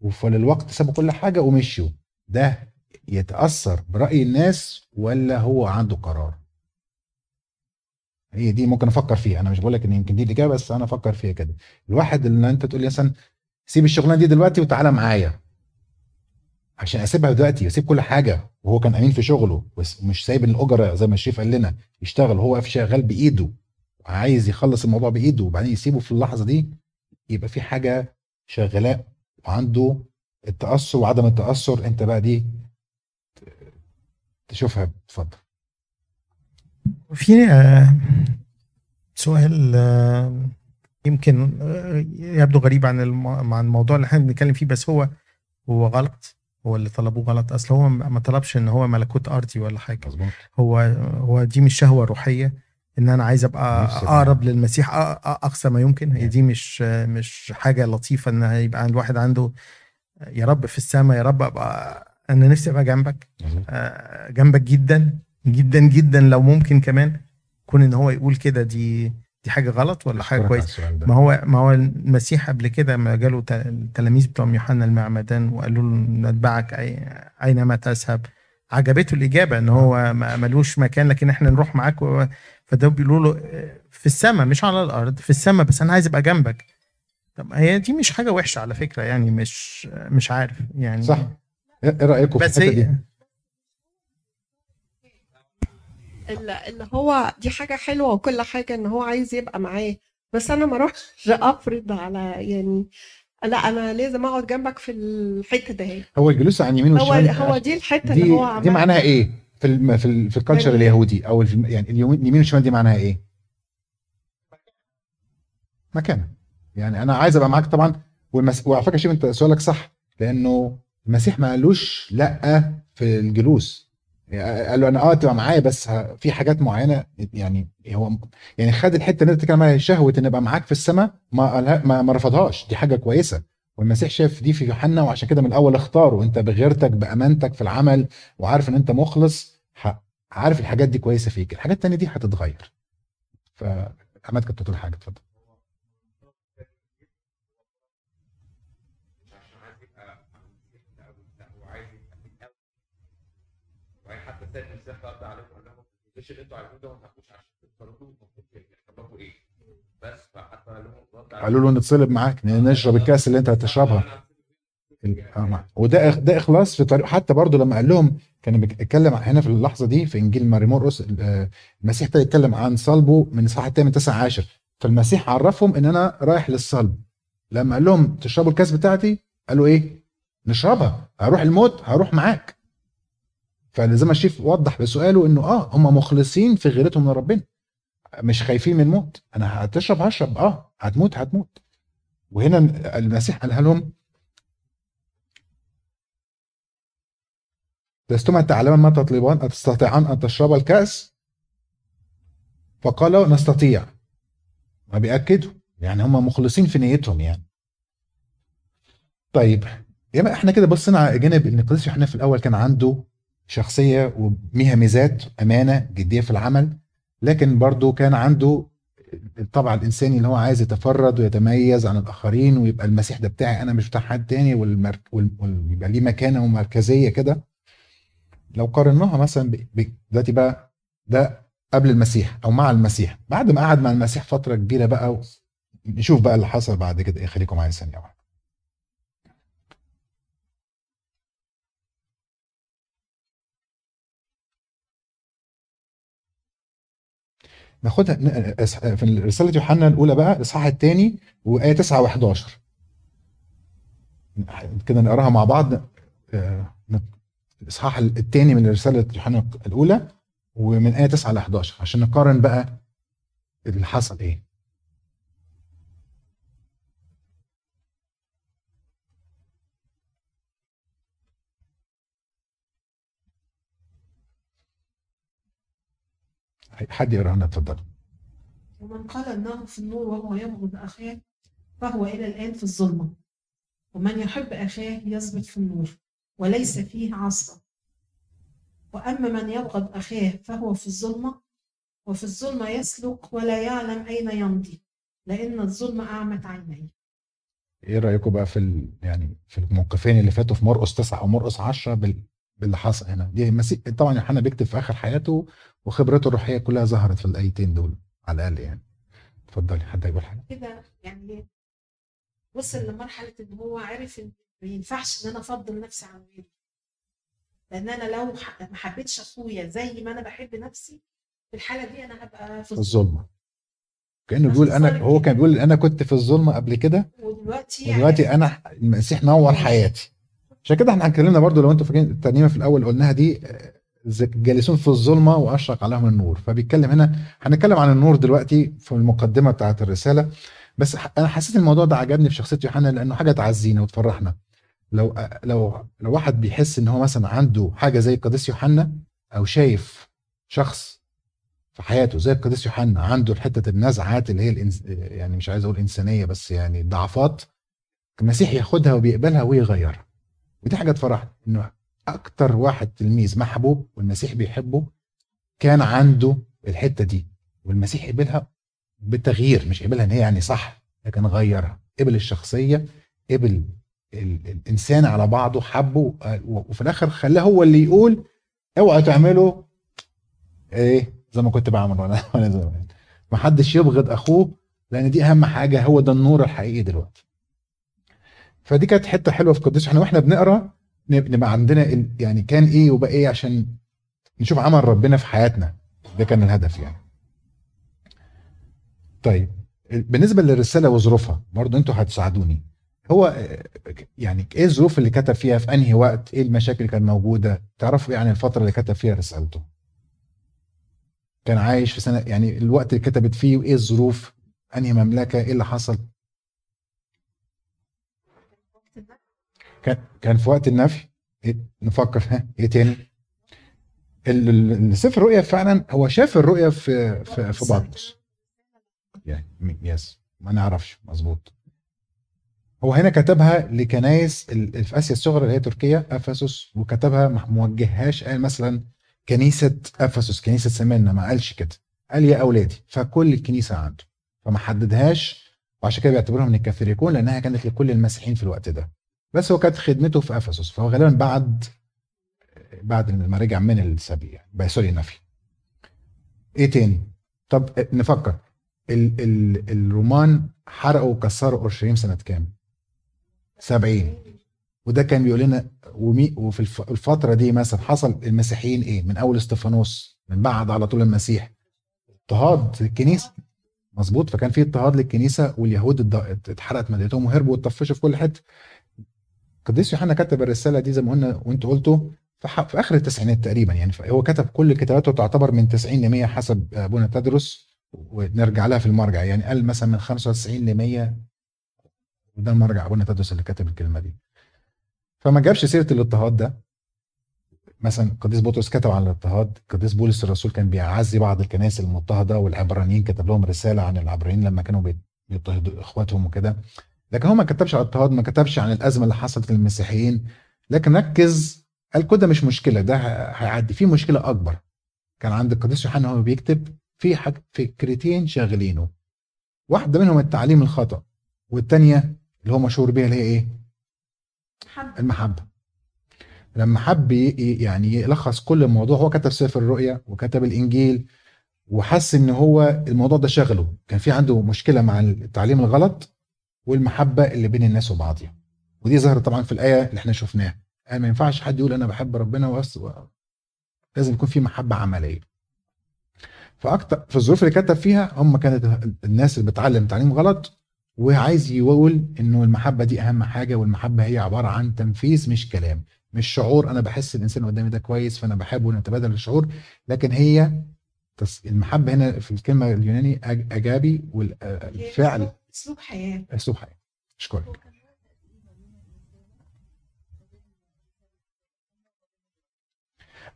وفي الوقت سابوا كل حاجة ومشيوا. ده يتأثر برأي الناس ولا هو عنده قرار؟ هي دي ممكن أفكر فيها، أنا مش بقولك إن يمكن دي الإجابة، بس أنا أفكر فيها كده. الواحد اللي أنت تقول لي مثلا سيب الشغلانه دي دلوقتي وتعالى معايا، عشان اسيبها دلوقتي واسيب كل حاجه وهو كان امين في شغله ومش سايب الاجره زي ما الشريف قال لنا يشتغل، هو في شغال بايده وعايز يخلص الموضوع بايده وبعدين يسيبه في اللحظه دي، يبقى في حاجه شغلاه وعنده التاثر وعدم التاثر. انت بقى دي تشوفها. اتفضل. في سؤال يمكن يبدو غريب عن مع الموضوع اللي احنا بنتكلم فيه، بس هو هو غلط، هو اللي طلبوه غلط. اصل هو ما طلبش ان هو ملكوت ارضي ولا حاجه، هو هو دي مش شهوه روحيه ان انا عايز ابقى اقرب للمسيح اقصى ما يمكن. هي دي مش مش حاجه لطيفه ان يبقى الواحد عنده يا رب في السماء، يا رب ابقى انا نفسي ابقى جنبك، جنبك جدا جدا جدا لو ممكن كمان. كون ان هو يقول كده دي دي حاجه غلط ولا حاجه كويس؟ ما هو ما هو المسيح قبل كده ما جاله التلاميذ بتوع يوحنا المعمدان وقالوا له نتبعك اينما تذهب، عجبته الاجابه ان هو ملوش مكان لكن احنا نروح معاك و... فده بيقولوا له في السماء مش على الارض، في السماء بس انا عايز ابقى جنبك. طب هي دي مش حاجه وحشه على فكره يعني، مش مش عارف يعني، صح؟ ايه رايكم في الحته دي؟ اللي هو دي حاجة حلوة وكل حاجة ان هو عايز يبقى معاه، بس انا ما اروحش افرض على يعني، لا انا لازم اقعد جنبك في الحتة ده. هو الجلوس عن يمين والشمال هو, هو دي الحتة دي اللي هو عمال. دي معناها ايه في ال في, ال في الكالتشر اليهودي او يعني اليمين والشمال دي معناها ايه؟ مكان يعني. انا عايز ابقى معاك طبعا، والمس... وعلى فكره شوف انت سؤالك صح، لانه المسيح ما قالوش لا في الجلوس، يعني قال له انا اه تبقى معايا بس في حاجات معينه، يعني هو يعني خد الحته اللي انت بتتكلم عليها شهوه ان ابقى معاك في السماء ما ما رفضهاش، دي حاجه كويسه والمسيح شاف دي في يوحنا، وعشان كده من الاول اختاره انت بغيرتك بامانتك في العمل وعارف ان انت مخلص، عارف الحاجات دي كويسه فيك، الحاجات الثانيه دي هتتغير. فأحمد كنت بتقول حاجه، اتفضل. مش انتوا عارفين ده ما تاخدوش عشان تفرضوا تطلبوا ايه بس، فحتى لو قالوا له نتصلب معاك نشرب الكاس اللي انت هتشربها اه، وده ده اخلاص في طريقه. حتى برضو لما قال لهم كان بيتكلم هنا في اللحظه دي في انجيل مرقس، المسيح ابتدى يتكلم عن صلبه من اصحاح الثامن تسعة عشر، فالمسيح عرفهم ان انا رايح للصلب، لما قال لهم تشربوا الكاس بتاعتي قالوا ايه نشربها، هروح الموت هروح معاك. فلازم الشيف وضح بسؤاله انه اه هم مخلصين في غيرتهم لربنا، مش خايفين من الموت، انا هتشرب هشرب اه هتموت هتموت. وهنا المسيح قالها لهم لستما تعلمان ما تطلبان أتستطيعان ان تشربا الكأس، فقالوا نستطيع، ما بيأكدوا يعني هم مخلصين في نيتهم يعني. طيب يبقى احنا كده بصينا على جانب ان القديس يوحنا في الاول كان عنده شخصية وميها ميزات، أمانة، جدية في العمل، لكن برضو كان عنده الطبع الإنساني اللي هو عايز يتفرد ويتميز عن الآخرين، ويبقى المسيح ده بتاعي أنا مش بتاع حد تاني، والمرك... ويبقى ليه مكانة ومركزية كده. لو قارناها مثلا دلوقتي ب... بقى ده قبل المسيح أو مع المسيح، بعد ما قعد مع المسيح فترة كبيرة بقى و... نشوف بقى اللي حصل بعد كده. خليكم معايا ثانية واحدة. ناخدها في رسالة يوحنا الأولى بقى الإصحاح الثاني وآية تسعة وحداشر كده، نقراها مع بعض. الإصحاح الثاني من رسالة يوحنا الأولى ومن آية تسعة لحداشر عشان نقارن بقى اللي حصل إيه. حد يقرأ لنا اتفضل. ومن قال انه في النور وهو يبغض اخاه فهو الى الان في الظلمه، ومن يحب اخاه يثبت في النور وليس فيه عصره، واما من يبغض اخاه فهو في الظلمه وفي الظلمه يسلك ولا يعلم اين يمضي، لان الظلمه اعمت عينيه. ايه رايكم بقى في ال... يعني في الموقفين اللي فاتوا في مرقس تسعة ومرقس عشرة بال... باللي حصل هنا؟ دي المسيح طبعا يوحنا بيكتب في اخر حياته وخبرته الروحيه كلها ظهرت في الايتين دول على الاقل يعني. اتفضلي حد يقول حاجه كده يعني. وصل لمرحله ان هو عارف ان ما ينفعش ان انا افضل نفسي عن غيري، لان انا لو ما حبيتش اخويا زي ما انا بحب نفسي في الحاله دي انا هبقى في الظلمه. كانه بيقول انا هو كان بيقول انا كنت في الظلمه قبل كده ودلوقتي يعني دلوقتي انا المسيح نور حياتي. عشان كده احنا اتكلمنا برضو لو انتوا فاكرين الترنيمه في الاول قلناها دي جالسون في الظلمه واشرق عليهم النور، فبيتكلم هنا هنتكلم عن النور دلوقتي في المقدمه بتاعه الرساله. بس انا حسيت الموضوع ده عجبني في شخصيه يوحنا لانه حاجه تعزينا وتفرحنا. لو لو لو واحد بيحس ان هو مثلا عنده حاجه زي القديس يوحنا او شايف شخص في حياته زي القديس يوحنا عنده حته النزعات اللي هي الانس... يعني مش عايز اقول انسانيه بس يعني الضعفات، المسيح ياخدها وبيقبلها ويغيرها، ودي حاجه تفرحني انه اكتر واحد تلميذ محبوب والمسيح بيحبه كان عنده الحته دي، والمسيح قبلها بالتغيير، مش قبلها ان هي يعني صح لكن غيرها، قبل الشخصيه قبل الانسان على بعضه حبه، وفي الاخر خلاه هو اللي يقول اوعى تعملوا ايه زي ما كنت بعمل وانا وانا زمان، ما حدش يبغض اخوه، لان دي اهم حاجه، هو ده النور الحقيقي دلوقتي. فدي كانت حته حلوه في القديس احنا واحنا بنقرا نبقى عندنا يعني كان ايه وبقى ايه عشان نشوف عمل ربنا في حياتنا، ده كان الهدف يعني. طيب بالنسبه للرساله وظروفها برضو انتوا هتساعدوني، هو يعني ايه الظروف اللي كتب فيها في انهي وقت، ايه المشاكل اللي كانت موجوده، تعرفوا ايه عن الفتره اللي كتب فيها رسالته؟ كان عايش في سنه يعني الوقت اللي كتبت فيه وايه الظروف، انهي مملكه، ايه اللي حصل؟ كان في وقت النفي نفكر ايه تاني. السفر الرؤيا فعلا هو شاف الرؤيا في في, في بطرس يعني يس ما نعرفش مظبوط. هو هنا كتبها لكنايس في اسيا الصغرى اللي هي تركيا افسس، وكتبها ما موجههاش قال مثلا كنيسه افسس كنيسه سمينا، ما قالش كده، قال يا اولادي فكل الكنيسه عنده، فما حددهاش، وعشان كده بيعتبرها من الكاثوليكون لانها كانت لكل المسيحيين في الوقت ده، بس هو كانت خدمته في افسس، فهو غالبا بعد بعد ما رجع من السبي يعني سوري النفي. ايه تاني؟ طب نفكر ال ال الرومان حرقوا وكسروا اورشليم سنه كام؟ سبعين، وده كان بيقول لنا وفي الفتره دي مثلا حصل المسيحيين ايه؟ من اول استفانوس من بعد على طول المسيح اضطهاد للكنيسه مظبوط، فكان في اضطهاد للكنيسه واليهود اتحرقت مدينتهم وهربوا واتطفشوا في كل حته. قديس يوحنا كتب الرساله دي زي ما قلنا وانتوا قلتوا في اخر التسعينات تقريبا، يعني هو كتب كل كتاباته تعتبر من تسعين لمية حسب ابونا تدرس ونرجع لها في المرجع، يعني قال مثلا من خمسة وتسعين لمية وده المرجع ابونا تدرس اللي كتب الكلمه دي. فما جابش سيره الاضطهاد ده، مثلا القديس بطرس كتب عن الاضطهاد، القديس بولس الرسول كان بيعزي بعض الكنائس المضطهده، والعبرانيين كتب لهم رساله عن العبرانيين لما كانوا بيضطهدوا اخواتهم وكده، لكن هو ما كتبش على الاضطهاد، ما كتبش عن الازمه اللي حصلت للمسيحيين، لكن ركز قال كده مش مشكله، ده هيعدي، في مشكله اكبر كان عند القديس يوحنا هو بيكتب في حاجه فكرتين شاغلينه، واحده منهم التعليم الخطا والثانيه اللي هو مشهور بيها اللي هي ايه؟ المحبه. لما حب يعني يلخص كل الموضوع، هو كتب سفر الرؤيا وكتب الانجيل وحس ان هو الموضوع ده شغله، كان في عنده مشكله مع التعليم الغلط والمحبه اللي بين الناس وبعضها، ودي ظهرت طبعا في الايه اللي احنا شفناها، قال ما ينفعش حد يقول انا بحب ربنا وبس، لازم يكون في محبه عمليه. فاكتر في الظروف اللي كتب فيها هم كانت الناس اللي بتعلم تعليم غلط، وعايز يقول انه المحبه دي اهم حاجه، والمحبه هي عباره عن تنفيذ مش كلام، مش شعور انا بحس الانسان قدامي ده كويس فانا بحبه ونتبادل الشعور، لكن هي المحبه هنا في الكلمه اليوناني اجابي والفعل اسلوب حياه. اسلوب حياه. اشكرك.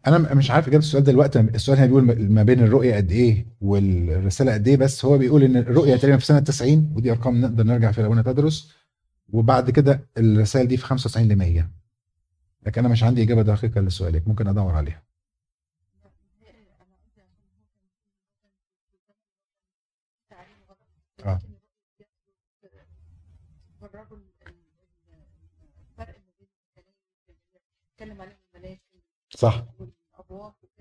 انا مش عارف اجابه السؤال ده دلوقتي، السؤال هنا بيقول ما بين الرؤيه قد ايه والرساله قد ايه، بس هو بيقول ان الرؤيه تقريبا في سنه تسعين ودي ارقام نقدر نرجع فيها لابونا تدرس، وبعد كده الرسائل دي في خمسة وتسعين لمية، لكن انا مش عندي اجابه دقيقه لسؤالك، ممكن ادور عليها. اه صح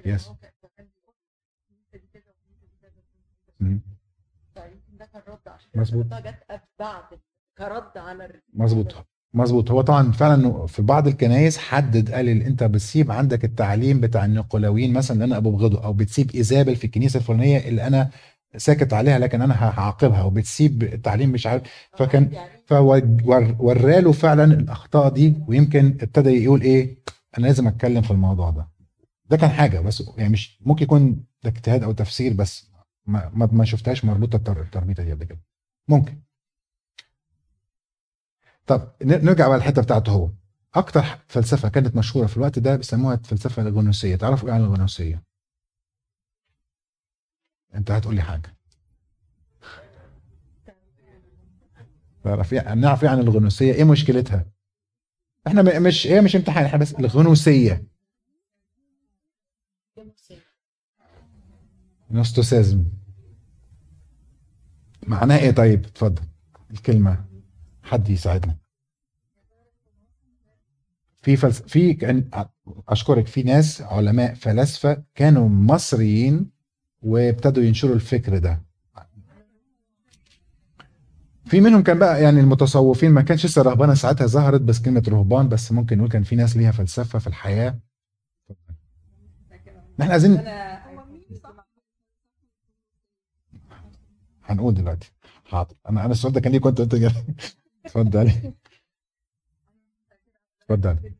يس مظبوط كرد على مظبوط مظبوط. هو طبعا فعلا في بعض الكنائس حدد قال انت بتسيب عندك التعليم بتاع النيقلاويين مثلا اللي انا ابغضه، او بتسيب ايزابل في الكنيسه الفلانيه اللي انا ساكت عليها لكن انا هعاقبها، وبتسيب التعليم مش عارف، فكان فوراله فعلا الاخطاء دي، ويمكن ابتدى يقول ايه انا لازم اتكلم في الموضوع ده. ده كان حاجه بس يعني مش ممكن يكون ده اجتهاد او تفسير، بس ما ما شفتهاش مربوطه التربيطه دي قبل كده ممكن. طب نرجع بقى الحته بتاعته، هو اكتر فلسفه كانت مشهوره في الوقت ده بيسموها الفلسفه الغنوسيه. تعرفوا ايه عن الغنوسيه؟ انت هتقول لي حاجه. تعرف يعني نعرف يعني الغنوسيه ايه مشكلتها؟ احنا مش ايه مش امتحان، احنا بس الغنوسيه نوستوسيزم معناه ايه؟ طيب اتفضل الكلمه حد يساعدنا في فلس... في كان اشكرك في ناس علماء فلاسفه كانوا مصريين وابتدوا ينشروا الفكر ده، في منهم كان بقى يعني المتصوفين، ما كانش لسه رهبانه ساعتها ظهرت بس كلمه رهبان، بس ممكن نقول كان في ناس ليها فلسفه في الحياه. احنا عايزين هنقول دلوقتي حاضر. انا انا السؤال ده كان ليه كنت انت اتفضلي اتفضلي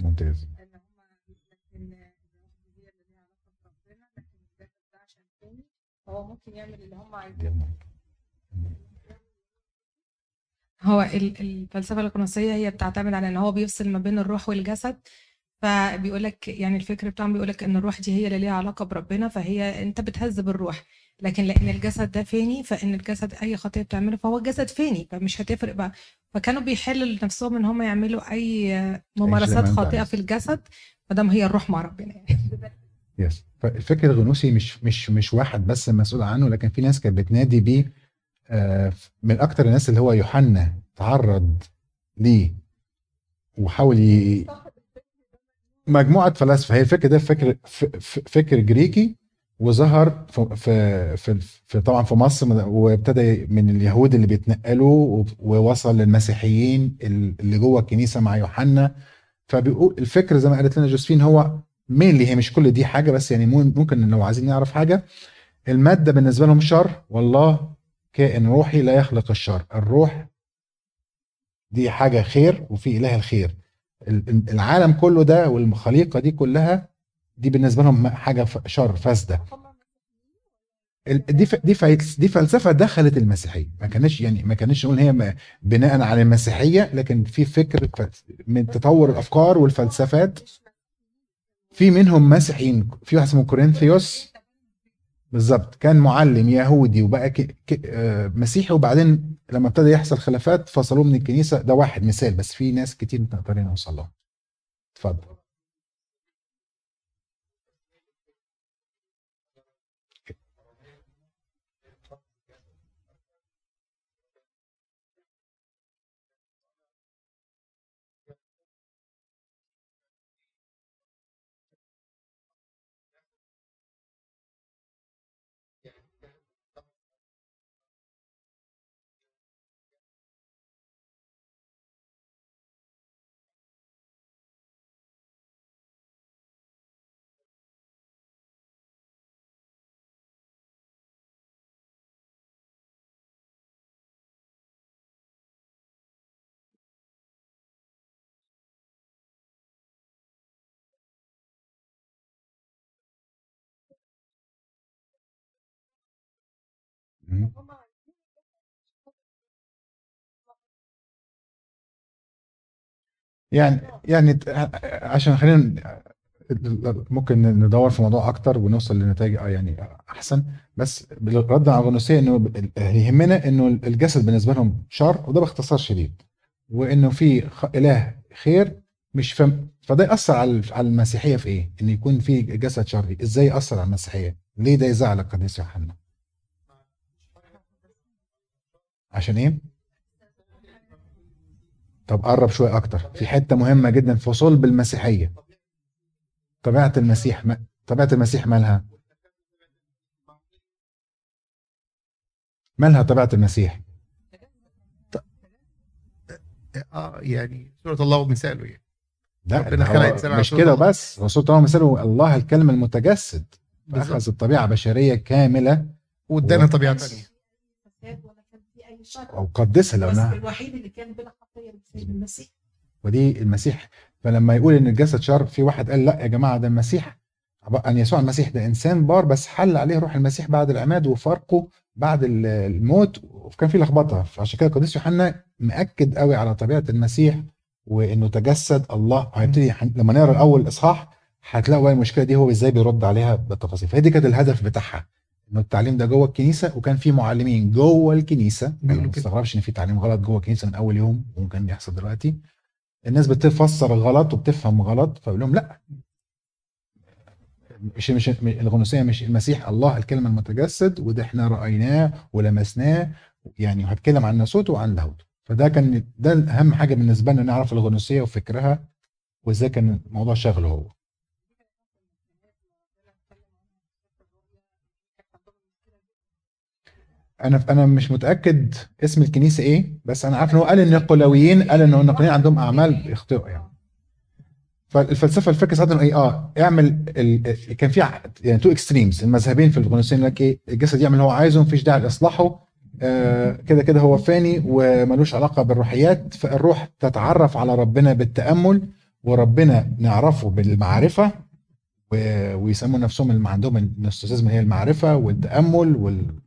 ممتاز. هو ممكن يعمل اللي هم عايزينه هو الفلسفة الغنوسية هي بتعتمد على ان هو بيفصل ما بين الروح والجسد، فبيقول لك يعني الفكر بتاعهم بيقول لك ان الروح دي هي اللي ليها علاقة بربنا، فهي انت بتهذب الروح، لكن لان الجسد ده فاني، فان الجسد اي خطية بتعمله فهو الجسد فاني، فمش هتفرق بقى. فكانوا بيحلوا لنفسهم ان هم يعملوا اي ممارسات خاطئة في الجسد ما دام هي الروح مع ربنا يعني. يس، فالفكر الغنوسي مش مش مش واحد بس مسؤول عنه، لكن في ناس كانت بتنادي بيه. من اكتر الناس اللي هو يوحنا تعرض ليه وحاول ي... مجموعه فلاسفه. هي الفكر ده فكر فكر جريكي، وظهر في في, في طبعا في مصر، وابتدى من اليهود اللي بيتنقلوا ووصل للمسيحيين اللي جوه الكنيسه مع يوحنا. فبيقول الفكر زي ما قالت لنا جوزفين هو مين، هي مش كل دي حاجه بس يعني ممكن لو عايزين نعرف حاجه، الماده بالنسبه لهم شر، والله كائن روحي لا يخلق الشر، الروح دي حاجه خير وفي اله الخير، العالم كله ده والمخليقه دي كلها دي بالنسبه لهم حاجه شر فاسده. دي دي دي فلسفه دخلت المسيحيه، ما كانش يعني ما كانش نقول هي بناء على المسيحيه، لكن في فكر من تطور الافكار والفلسفات، في منهم مسيحيين. في واحد اسمه كورينثيوس بالظبط، كان معلم يهودي وبقى ك... ك... آه مسيحي، وبعدين لما ابتدى يحصل خلافات فصلوه من الكنيسه. ده واحد مثال، بس في ناس كتير نقدر نوصل لهم. اتفضل. يعني يعني عشان خلينا ممكن ندور في موضوع اكتر ونوصل لنتائج اه يعني احسن، بس بالرد على الغنوسيه انه يهمنا انه الجسد بالنسبه لهم شر، وده باختصار شديد، وانه في اله خير مش فم. فده ياثر على على المسيحيه في ايه؟ ان يكون في جسد شري، ازاي ياثر على المسيحيه؟ ليه ده يزعل القديس يوحنا؟ عشان ايه؟ طب قرب شويه اكتر في حته مهمه جدا في صلب المسيحيه، طبيعه المسيح. ما طبيعه المسيح مالها؟ مالها طبيعه المسيح؟ اه يعني سوره الله ومثاله يعني. لا مش كده بس، سوره الله ومثاله، الله الكلمه المتجسد اخذ الطبيعه بشريه كامله وادانا طبيعه ثانيه او قدسها لو نعم. الوحيد اللي كان بلا خطيه المسيح، ودي المسيح. فلما يقول ان الجسد شر، في واحد قال لا يا جماعه ده المسيح، ان يسوع المسيح ده انسان بار بس حل عليه روح المسيح بعد العماد وفرقه بعد الموت، وكان في لخبطه. فعشان كده القديس يوحنا مأكد قوي على طبيعه المسيح وانه تجسد الله. هيبتدي لما نقرا الاول الاصحاح هتلاقوا المشكله دي هو ازاي بيرد عليها بالتفاصيل. فدي كانت الهدف بتاعها، انه التعليم ده جوه الكنيسه، وكان في معلمين جوه الكنيسه. ما تستغربش ان في تعليم غلط جوه الكنيسه من اول يوم، وممكن يحصل دلوقتي. الناس بتفسر غلط وبتفهم غلط، فبقول لهم لا، مش مش الغنوسيه مش المسيح، الله الكلمه المتجسد، وده احنا رايناه ولمسناه يعني، وهتكلم عن ناسوته وعن لاهوته. فده كان ده اهم حاجه بالنسبه لنا، نعرف الغنوسيه وفكرها وازاي كان الموضوع شغله هو. انا انا مش متاكد اسم الكنيسه ايه، بس انا عارف ان هو قال النيقلاويين، قال ان النيقلاويين عندهم اعمال اخطاء يعني. فالفلسفه الفكر ساعتها ايه؟ اه اعمل ال... كان في يعني تو اكستريمز، المذهبين في الغنوسيين لك ايه؟ الجسد يعمل اللي هو عايزه ومفيش داعي لاصلاحه، آه كده كده هو فاني وملوش علاقه بالروحيات. فالروح تتعرف على ربنا بالتامل، وربنا نعرفه بالمعرفه، ويسموا نفسهم اللي عندهم النوستيزم هي المعرفه والتامل وال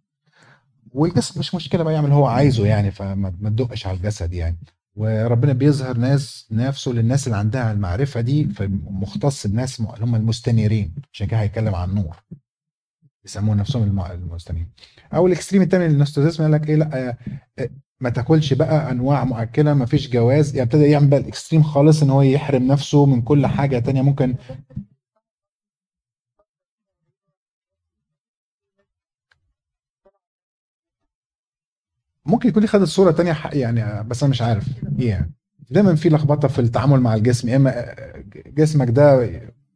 والجسد مش مشكله بقى، يعمل هو عايزه يعني، فما تدقش على الجسد يعني. وربنا بيظهر ناس نفسه للناس اللي عندها المعرفه دي، فمختص بناس اللي هم المستنيرين، عشان كده هيتكلم عن النور، بيسموه نفسهم المستنيرين. او الاكستريم الثاني للنستوزيزم قال لك ايه، لا ما تاكلش بقى انواع مؤكله، ما فيش جواز، يبتدي يعمل بقى الاكستريم خالص ان هو يحرم نفسه من كل حاجه ثانيه ممكن. ممكن يكون لي خدت صوره ثانيه يعني، بس انا مش عارف ايه يعني. دايما في لخبطه في التعامل مع الجسم، يا اما جسمك ده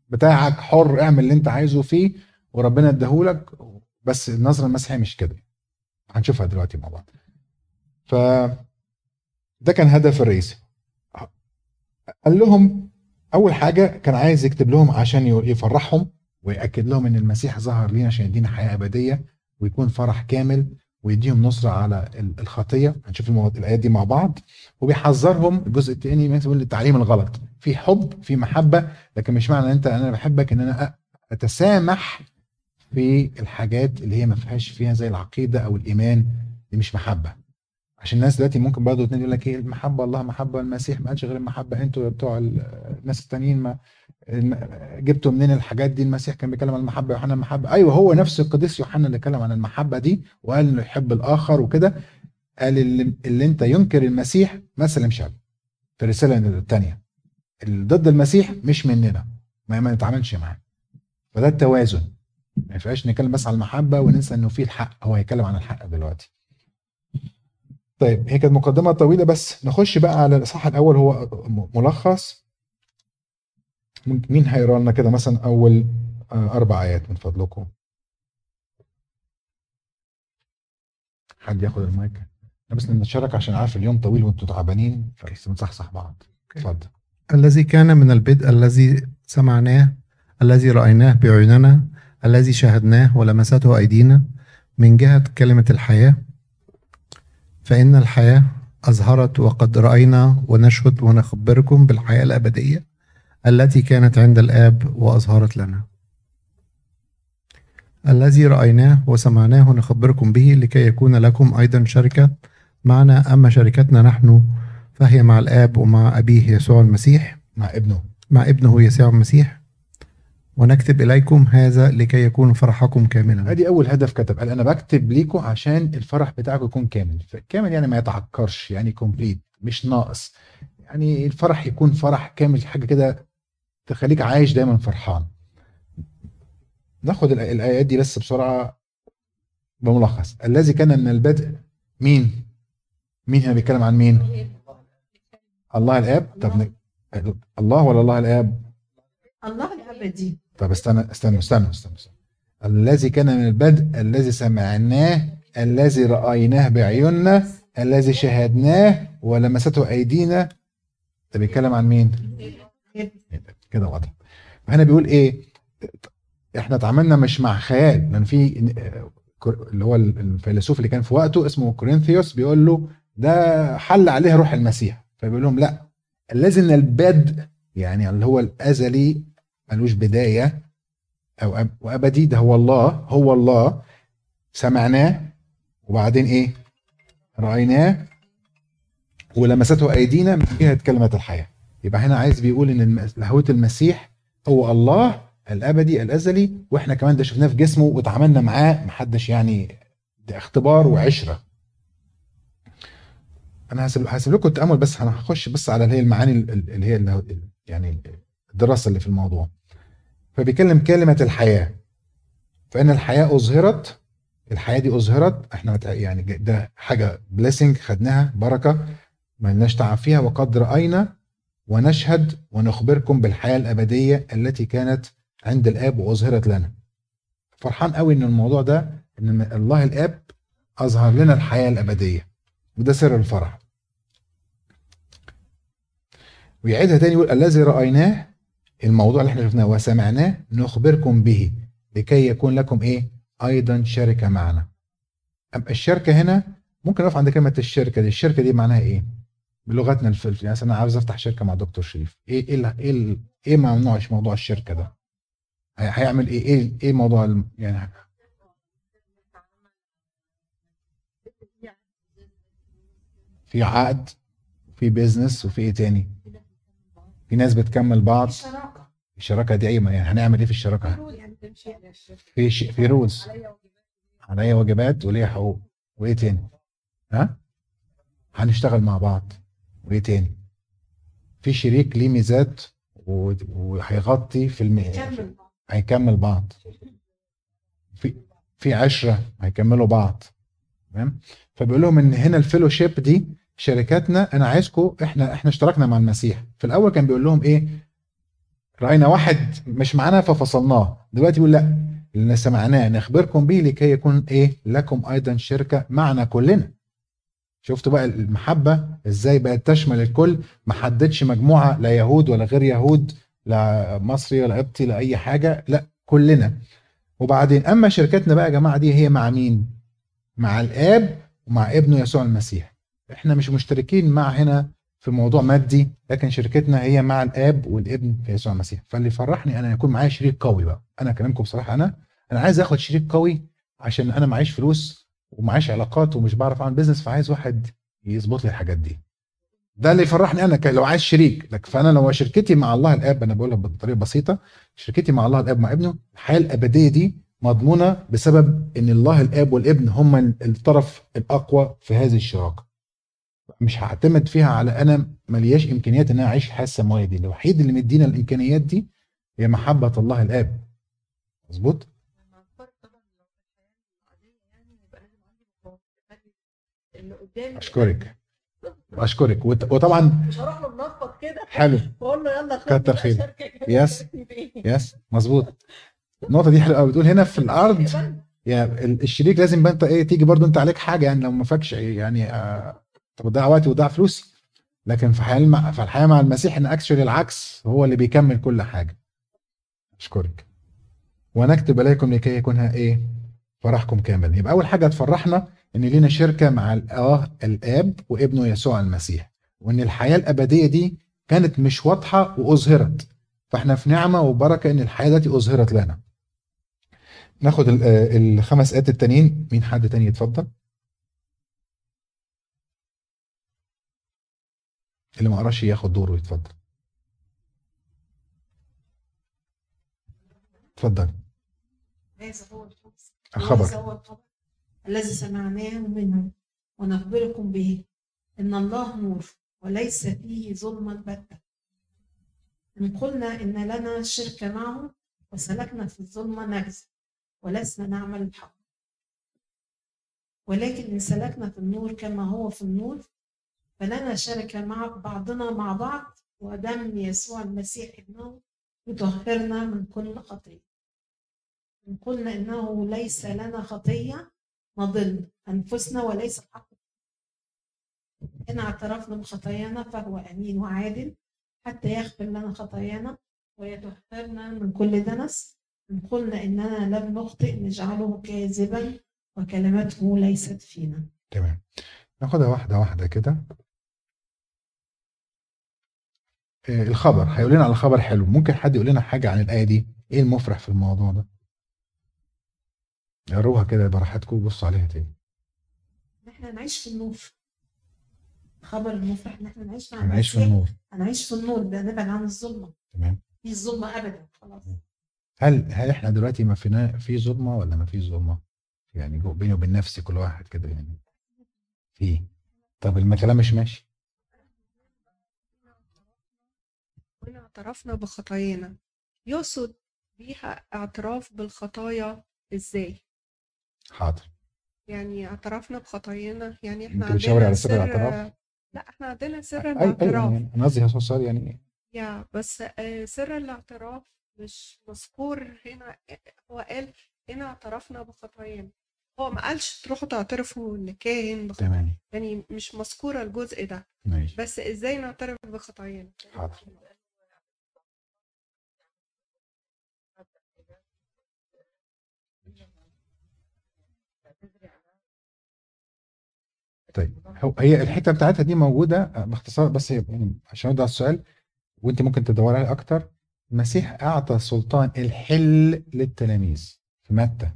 بتاعك حر اعمل اللي انت عايزه فيه وربنا اداهولك، بس النظره المسيحيه مش كده، هنشوفها دلوقتي مع بعض. ف ده كان هدف الرئيسي. قال لهم اول حاجه كان عايز يكتب لهم عشان يفرحهم وياكد لهم ان المسيح ظهر لينا عشان يدينا حياه ابديه ويكون فرح كامل ويديهم نصره على الخطيه، هنشوف الايات دي مع بعض. وبيحذرهم الجزء الثاني مثلا التعليم الغلط، في حب في محبه، لكن مش معنى ان انت انا بحبك ان انا اتسامح في الحاجات اللي هي ما فيهاش فيها زي العقيده او الايمان، دي مش محبه. عشان الناس دلوقتي ممكن برضه اتنين يقول لك ايه المحبه، الله محبه، المسيح ما قالش غير المحبه، انتوا بتوع الناس التانيين ما جبتوا منين الحاجات دي، المسيح كان بيتكلم عن المحبه، يوحنا المحبه. ايوه هو نفس القديس يوحنا اللي اتكلم عن المحبه دي وقال انه يحب الاخر وكده، قال اللي, اللي انت ينكر المسيح ما سلمش عليه في الرساله الثانيه، اللي ضد المسيح مش مننا ما نتعاملش معاه. فده التوازن، ما ينفعش نتكلم بس عن المحبه وننسى انه في الحق، هو هيتكلم عن الحق دلوقتي. طيب هي كانت مقدمه طويله، بس نخش بقى على الاصحاح الاول، هو ملخص. مين هيقرا لنا كده مثلا اول اربع ايات من فضلكم؟ حد ياخد المايك؟ انا بس نتشارك عشان عارف اليوم طويل وانتم تعبانين، فبس بنصحصح بعض. اتفضل. الذي كان من البدء، الذي سمعناه، الذي رايناه باعيننا، الذي شاهدناه ولمسته ايدينا، من جهه كلمه الحياه، فإن الحياة أظهرت وقد رأينا ونشهد ونخبركم بالحياة الأبدية التي كانت عند الآب وأظهرت لنا. الذي رأيناه وسمعناه نخبركم به، لكي يكون لكم أيضا شركة معنا. أما شركتنا نحن فهي مع الآب ومع أبيه يسوع المسيح، مع ابنه مع ابنه يسوع المسيح. ونكتب إليكم هذا لكي يكون فرحكم كاملا. هذه أول هدف كتب، قال أنا بكتب ليكم عشان الفرح بتاعكم يكون كامل. كامل يعني ما يتعكرش، يعني كومبليت، مش ناقص، يعني الفرح يكون فرح كامل، حاجة كده تخليك عايش دايما فرحان. ناخد الآيات دي بس بسرعة بملخص. الذي كان من البدء، مين؟ مين هنا بيتكلم عن مين؟ الله الآب. طب الله ولا الله الآب؟ الله الأبدي. طب استنى استنى استنى استنى الذي كان من البدء، الذي سمعناه، الذي رأيناه بعيوننا، الذي شاهدناه ولمسته أيدينا. طب بيتكلم عن مين؟ كده واضح. فهنا بيقول إيه؟ إحنا اتعاملنا مش مع خيال، لأن في اللي هو الفيلسوف اللي كان في وقته اسمه كورينثيوس بيقول له ده حل عليه روح المسيح، فبيقول لهم لأ، الذي من البدء يعني اللي هو الأزلي ملوش بداية أو أب وأبدي، ده هو الله، هو الله سمعناه وبعدين إيه؟ رأيناه ولمسته أيدينا من جهة كلمة الحياة. يبقى هنا عايز بيقول إن لاهوت المسيح هو الله الأبدي الأزلي، وإحنا كمان ده شفناه في جسمه واتعاملنا معاه، محدش يعني ده اختبار وعشرة. أنا هسيب لكم التأمل، بس هنخش بس على اللي هي المعاني اللي هي اللي يعني الدراسه اللي في الموضوع. فبيكلم كلمه الحياه، فان الحياه اظهرت، الحياه دي اظهرت، احنا يعني ده حاجه بليسنج خدناها، بركه ما لناش تعب فيها، وقد راينا ونشهد ونخبركم بالحياه الابديه التي كانت عند الاب واظهرت لنا. فرحان قوي ان الموضوع ده، ان الله الاب اظهر لنا الحياه الابديه، وده سر الفرح. ويعيدها تاني يقول الذي رأيناه، الموضوع اللي احنا شفناه وسمعناه، نخبركم به لكي يكون لكم ايه؟ ايضا شركة معنا. أم الشركة هنا ممكن نقف عند كلمة الشركة دي، الشركة دي معناها ايه؟ بلغتنا الفلفل يعني، انا عاوز افتح شركة مع دكتور شريف، ايه ايه ايه ايه ممنوعش موضوع الشركة ده؟ هيعمل ايه؟ ايه ايه موضوع يعني في عقد وفي بيزنس وفي ايه تاني؟ في ناس بتكمل بعض. الشراكه الشراكه دي ايما يعني هنعمل ايه في الشراكه؟ في شيء في رولز، عليا واجبات وليا حقوق، وايه تاني؟ ها؟ هنشتغل مع بعض، وايه تاني؟ في شريك ليه ميزات وهيغطي في الميزات، هيكمل بعض. في في عشره هيكملوا بعض. تمام؟ فبيقول لهم ان هنا الفيلوشيب دي شركاتنا، انا عايزكم، احنا احنا اشتركنا مع المسيح. في الاول كان بيقول لهم ايه؟ راينا واحد مش معانا ففصلناه. دلوقتي بيقول لا، اللي سمعناه نخبركم به لكي يكون ايه؟ لكم ايضا شركه معنا كلنا. شفتوا بقى المحبه ازاي بقت تشمل الكل، ما حددش مجموعه، لا يهود ولا غير يهود، لا مصري ولا قبطي لا اي حاجه، لا كلنا. وبعدين اما شركتنا بقى يا جماعه دي هي مع مين؟ مع الاب ومع ابنه يسوع المسيح. احنا مش مشتركين مع هنا في موضوع مادي، لكن شركتنا هي مع الاب والابن في يسوع المسيح. فاللي فرحني انا يكون معايا شريك قوي بقى. انا اكلمكم بصراحه، انا انا عايز اخد شريك قوي عشان انا معيش فلوس ومعيش علاقات ومش بعرف اعمل بيزنس، فعايز واحد يظبط لي الحاجات دي. ده اللي يفرحني انا لو عايز شريك لك. فانا لو شركتي مع الله الاب، انا بقولها بطريقه بسيطه، شركتي مع الله الاب مع ابنه، الحياه الابديه دي مضمونه بسبب ان الله الاب والابن هما الطرف الاقوى في هذه الشراكه. مش هعتمد فيها على انا ملياش امكانيات ان انا اعيش الحياه السماويه دي. الوحيد اللي مدينا الامكانيات دي هي محبه الله الاب. مظبوط؟ اشكرك اشكرك. وطبعا مش هروح له منفض كده، حلو، بقول له يلا كتر خيرك. يس يس مظبوط. النقطه دي حلوه قوي. بتقول هنا في الارض يعني الشريك لازم بقى انت ايه، تيجي برضو انت عليك حاجه، يعني لو ما فاكش يعني آه طب ضيع وقتي وضيع فلوسي. لكن في الحياه في الحياه مع المسيح ان اكشلي العكس، هو اللي بيكمل كل حاجه. اشكرك. ونكتب اليكم لكي يكون ايه؟ فرحكم كامل. يبقى اول حاجه تفرحنا ان لينا شركه مع الاه الاب وابنه يسوع المسيح، وان الحياه الابديه دي كانت مش واضحه واظهرت، فاحنا في نعمه وبركه ان الحياه دي اظهرت لنا. ناخد الخمس ايات التانيين. مين حد تاني يتفضل؟ اللي ما قراش ياخد دوره يتفضل. اتفضل. هذا هو الخبر الذي سمعناه منه ونخبركم به، ان الله نور وليس فيه ظلمه باته. ان قلنا ان لنا شركه معه وسلكنا في الظلمه نجزي ولسنا نعمل الحق، ولكن ان سلكنا في النور كما هو في النور، فلنا شركة مع بعضنا مع بعض، ودم يسوع المسيح ابنه يطهرنا من كل خطية. إن قلنا إنه ليس لنا خطية نضل أنفسنا وليس حق. إن اعترفنا بخطايانا فهو أمين وعادل حتى يغفر لنا خطايانا ويطهرنا من كل دنس. إن قلنا إننا لم نخطئ نجعله كاذبا وكلمته ليست فينا. تمام. ناخدها واحدة واحدة كده. الخبر هيقول لنا على خبر حلو. ممكن حد يقول لنا حاجه عن الايه دي؟ ايه المفرح في الموضوع ده؟ قروها كده براحتكم وبصوا عليها تاني. ان احنا نعيش في النور. الخبر المفرح ان احنا نعيش مع نعيش في النور. هنعيش في النور ده، نبعد عن الظلمه. تمام. في الظلمه ابدا خلاص. هل هل احنا دلوقتي ما فينا في ظلمه ولا ما فيش ظلمه؟ يعني بيني وبين نفسي كل واحد كده يعني. في طب الكلام مش ماشي. وإن اعترفنا بخطايانا، يقصد بيها اعتراف بالخطايا ازاي؟ حاضر. يعني اعترفنا بخطايانا، يعني احنا عندنا سر الاعتراف. لا احنا عندنا سر الاعتراف. أي انا قصدي هسوسار يعني يا بس سر الاعتراف مش مذكور هنا. هو قال ان اعترفنا بخطايانا، هو ما قالش تروحوا تعترفوا لكاهن بخطايا، يعني مش مذكوره الجزء ده. ماشي. بس ازاي نعترف بخطايانا؟ حاضر. طيب هي الحته بتاعتها دي موجوده باختصار بس يعني عشان اوضح السؤال، وانت ممكن تدور عليه اكتر. المسيح اعطى سلطان الحل للتلاميذ في متى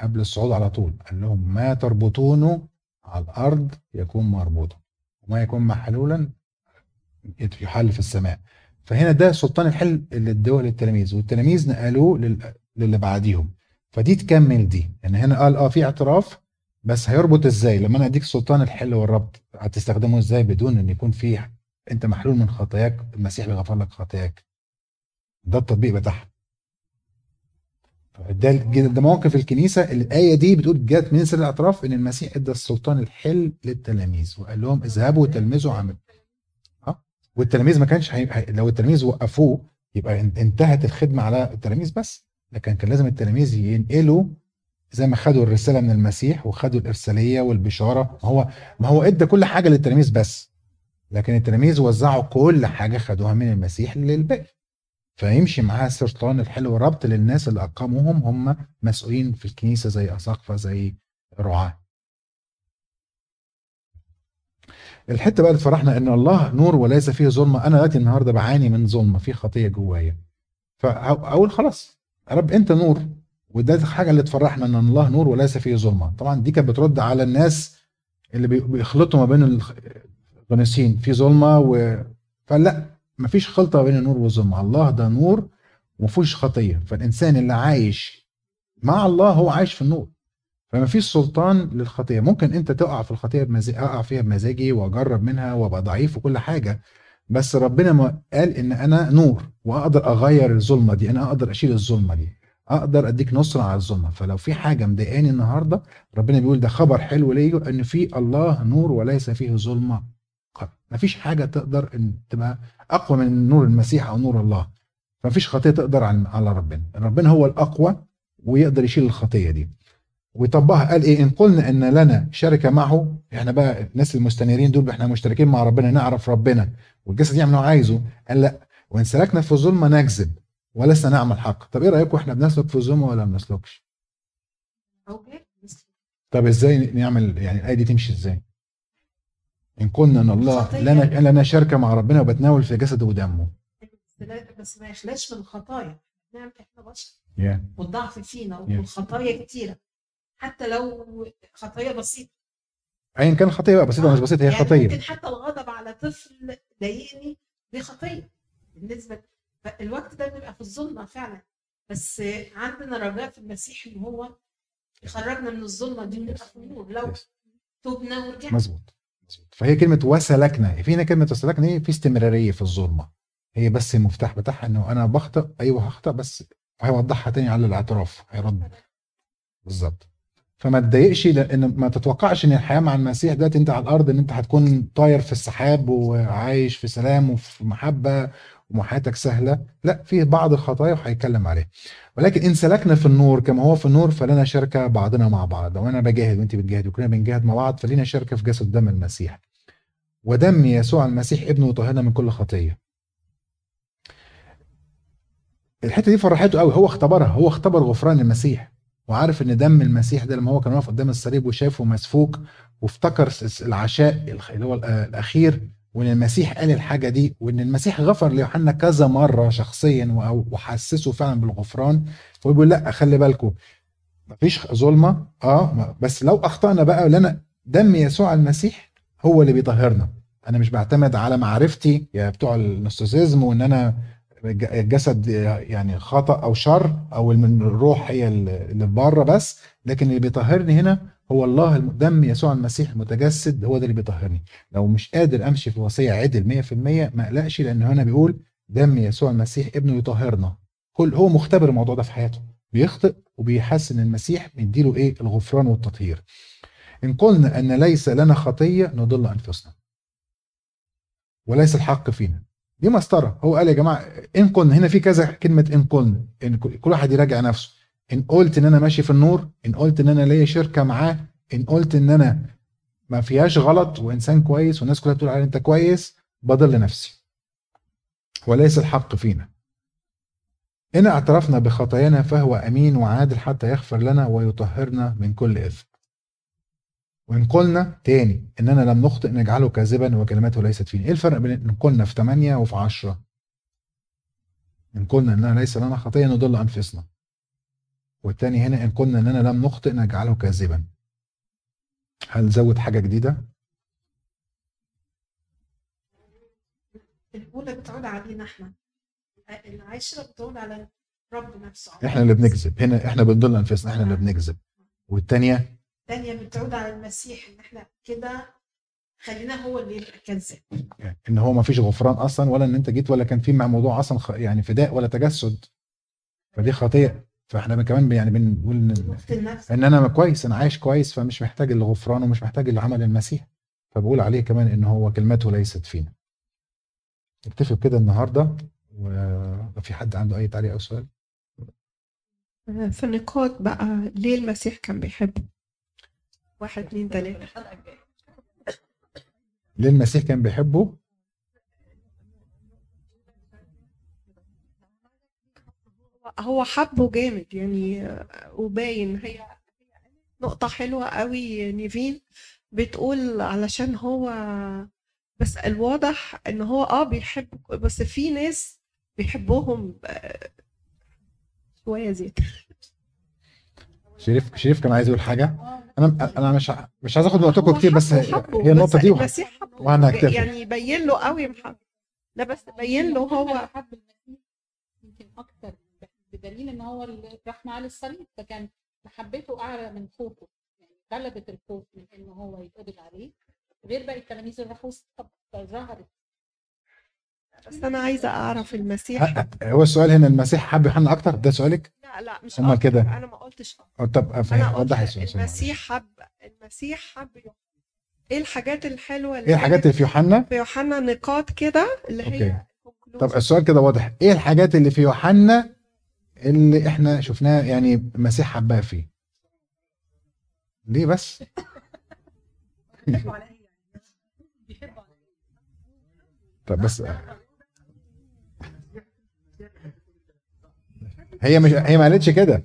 قبل الصعود على طول، قال لهم ما تربطونه على الارض يكون مربوطا، وما يكون محلولا يحل في السماء. فهنا ده سلطان الحل اللي ادوه للتلاميذ، والتلاميذ نقلوه لل... للي بعديهم، فدي تكمل دي. يعني هنا قال اه في اعتراف، بس هيربط ازاي؟ لما انا اديك سلطان الحل والربط هتستخدمه ازاي بدون ان يكون فيه انت محلول من خطاياك، المسيح بيغفر لك خطاياك؟ ده التطبيق بتاعها. ده ده موقف الكنيسه. الايه دي بتقول جت من سر الاعتراف ان المسيح ادى السلطان الحل للتلاميذ وقال لهم اذهبوا وتلمذوا عمل. ها؟ والتلاميذ ما كانش هي... لو التلاميذ وقفوه يبقى انتهت الخدمه على التلاميذ بس، لكن كان لازم التلاميذ ينقلوا زي ما خدوا الرساله من المسيح وخدوا الارساليه والبشاره. ما هو ما هو ادى كل حاجه للتلاميذ بس، لكن التلاميذ وزعوا كل حاجه خدوها من المسيح للباقي. فيمشي معاها سلطان الحل والربط للناس اللي اقاموهم، هم مسؤولين في الكنيسه زي اساقفه زي رعاه. الحته بقى اللي تفرحنا ان الله نور وليس فيه ظلمه. انا دلوقتي النهارده بعاني من ظلمه، في خطيه جوايا، فاقول خلاص يا رب انت نور. وده الحاجه اللي تفرحنا ان الله نور وليس فيه ظلمه. طبعا دي كانت بترد على الناس اللي بيخلطوا ما بين الغنوسيين في ظلمه و... فلا، مفيش خلطه بين النور والظلمه. الله ده نور ومفيش خطيه، فالانسان اللي عايش مع الله هو عايش في النور، فمفيش سلطان للخطيه. ممكن انت تقع في الخطيه بمزاجي، اقع فيها بمزاجي واجرب منها وابقى ضعيف وكل حاجه، بس ربنا ما قال ان انا نور واقدر اغير الظلمه دي، انا اقدر اشيل الظلمه دي، اقدر اديك نصره على الظلمه. فلو في حاجه مضايقاني النهارده، ربنا بيقول ده خبر حلو ليا ان في الله نور وليس فيه ظلمه. مفيش حاجه تقدر ان تبقى اقوى من نور المسيح او نور الله، فمفيش خطيه تقدر على ربنا. ربنا هو الاقوى ويقدر يشيل الخطيه دي ويطبقها. قال ايه؟ ان قلنا ان لنا شركه معه، احنا بقى الناس المستنيرين دول احنا مشتركين مع ربنا، نعرف ربنا والجسد يعمل اللي عايزه. قال لا، وان سلكنا في الظلمه نكذب ولسنا نعمل حق. طب ايه رايكم، احنا بنسلك في الظلمه ولا ما بنسلكش؟ طب ازاي نعمل يعني الايه دي تمشي ازاي؟ ان قلنا ان الله لنا لنا شركه مع ربنا وبتناول في جسده ودمه. بس ما يخلاش من الخطايا، نعم احنا بشر yeah. والضعف فينا والخطايا yeah. كتيره، حتى لو خطايا بسيطه ايا كان. خطيه بقى بسيطه آه. مش بسيطه، هي يعني خطيه. ممكن حتى الغضب على طفل ضايقني دي خطيه بالنسبه الوقت ده، بنبقى في الظلمه فعلا، بس عندنا رجاء في المسيح ان هو يخرجنا من الظلمه دي ونبقى في النور لو yes. تبنا ورجعنا. مظبوط. فهي كلمه وسلكنا، في هنا كلمه وسلكنا ايه؟ في استمراريه في الظلمه، هي بس المفتاح بتاعها انه انا بخطئ، ايوه هخطئ، بس هيوضحها تاني على الاعتراف، هيرد بالظبط. فما تضايقش، لان ما تتوقعش ان الحياه مع المسيح دلوقتي انت على الارض ان انت هتكون طاير في السحاب وعايش في سلام وفي محبه وحياتك سهله، لا، في بعض الخطايا وهيتكلم عليها. ولكن ان سلكنا في النور كما هو في النور فلنا شركه بعضنا مع بعض. لو انا بجاهد وانت بتجاهد وكلنا بنجاهد مع بعض، فلينا شركه في جسد دم المسيح، ودم يسوع المسيح ابنه وطهرنا من كل خطيه. الحته دي فرحته قوي، هو اختبرها، هو اختبر غفران المسيح وعارف ان دم المسيح ده لما هو كان واقف قدام الصليب وشافه مسفوك وافتكر العشاء اللي هو الاخير، وان المسيح قال الحاجه دي، وان المسيح غفر ليوحنا كذا مره شخصيا وحسسه فعلا بالغفران. فهو بيقول لا خلي بالكم مفيش ظلمه، اه بس لو اخطانا بقى لنا دم يسوع المسيح هو اللي بيطهرنا. انا مش بعتمد على معرفتي يا بتوع النوستيسيزم، وان انا الجسد يعني خطا او شر او من الروح هي اللي بره بس، لكن اللي بيطهرني هنا هو الله. دم يسوع المسيح المتجسد هو ده اللي بيطهرني. لو مش قادر امشي في وصيه عدل مية في المية ما اقلقش، لان هنا بيقول دم يسوع المسيح ابنه يطهرنا. كل هو مختبر الموضوع ده في حياته، بيخطئ وبيحس ان المسيح بيديله ايه؟ الغفران والتطهير. ان قلنا ان ليس لنا خطيه نضل انفسنا وليس الحق فينا. دي مسطره. هو قال يا جماعه ان قلنا، هنا في كذا كلمه ان قلنا، ان كل واحد يراجع نفسه. ان قلت ان انا ماشي في النور، ان قلت ان انا ليا شركه معاه، ان قلت ان انا ما فيهاش غلط وانسان كويس والناس كلها بتقول علي انت كويس، بضل نفسي. وليس الحق فينا. ان اعترفنا بخطايانا فهو امين وعادل حتى يغفر لنا ويطهرنا من كل اثم. وان قلنا تاني اننا لم نخطئ نجعله كاذبا وكلماته ليست فينا. ايه الفرق بين ان قلنا في ثمانية وفي عشرة؟ ان قلنا اننا ليس لنا خطيه نضل انفسنا، والتاني هنا ان قلنا اننا لم نخطئ نجعله كاذبا. هل زود حاجه جديده؟ الاولى بتعود علينا احنا، العشره بتعود على رب نفسه، احنا اللي بنكذب هنا، احنا بنضل انفسنا، احنا اللي بنكذب. والثانيه الثانيه بتعود على المسيح، ان احنا كده خلينا هو اللي يبقى كذاب، ان هو ما فيش غفران اصلا، ولا ان انت جيت، ولا كان في موضوع اصلا خ... يعني فداء ولا تجسد، فدي خطيئه. فاحنا كمان يعني بنقول ان ان انا كويس، انا عايش كويس، فمش محتاج الغفران ومش محتاج العمل المسيح، فبقول عليه كمان ان هو كلمته ليست فينا. نكتفي بكده النهارده، وفي حد عنده اي تعليق او سؤال في النقاط بقى؟ ليه المسيح كان بيحبه؟ واحد اتنين تلاته. ليه المسيح كان بيحبه؟ هو حبه جامد يعني، وباين. هي نقطة حلوة قوي نيفين بتقول، علشان هو بس الواضح ان هو اه بيحب، بس في ناس بيحبوهم شوية زيادة. شريف شريف كان عايز يقول حاجة. انا انا مش مش عايز اخد وقتكم كتير، بس هي النقطة دي وانا هكتفي. يعني يبين له قوي محبة، لا بس يبين له هو حب المسيح يمكن اكتر، بدليل ان هو اللي راح معاه للصليب، فكان محبته اعلى من خوفه، يعني غلبت الخوف من ان هو يتقبض عليه، غير بقى التلاميذ اللي راحوا ظهرت. بس انا عايزه اعرف المسيح، هو السؤال هنا المسيح حب يوحنا اكتر؟ ده سؤالك؟ لا لا مش انا كده، انا ما قلتش. طب وضح السؤال. المسيح حب المسيح حب يوحنا. ايه الحاجات الحلوه اللي ايه الحاجات اللي في يوحنا؟ في يوحنا نقاط كده اللي هي. طب السؤال كده واضح، ايه الحاجات اللي في يوحنا اللي احنا شفناه يعني المسيح حبها فيه؟ ليه بس؟ طب بس هي مش هي ما قالتش كده،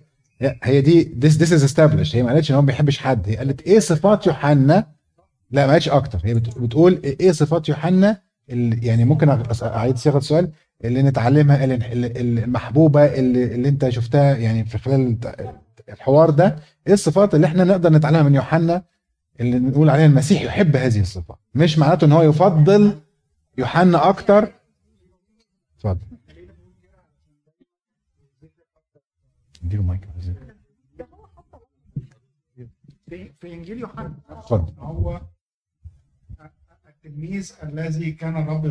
هي دي this this is established. هي ما قالتش ان هو ما بيحبش حد، هي قالت ايه صفات يوحنا. لا ما قالتش اكتر، هي بتقول ايه صفات يوحنا اللي يعني ممكن اعيد صياغه السؤال، اللي نتعلمها، اللي المحبوبه اللي, اللي انت شفتها يعني في خلال الحوار ده، ايه الصفات اللي احنا نقدر نتعلمها من يوحنا اللي نقول عليها المسيح يحب هذه الصفات؟ مش معناته ان هو يفضل يوحنا اكتر. اتفضل اديله مايك. في انجيل يوحنا هو التلميذ الذي كان الرب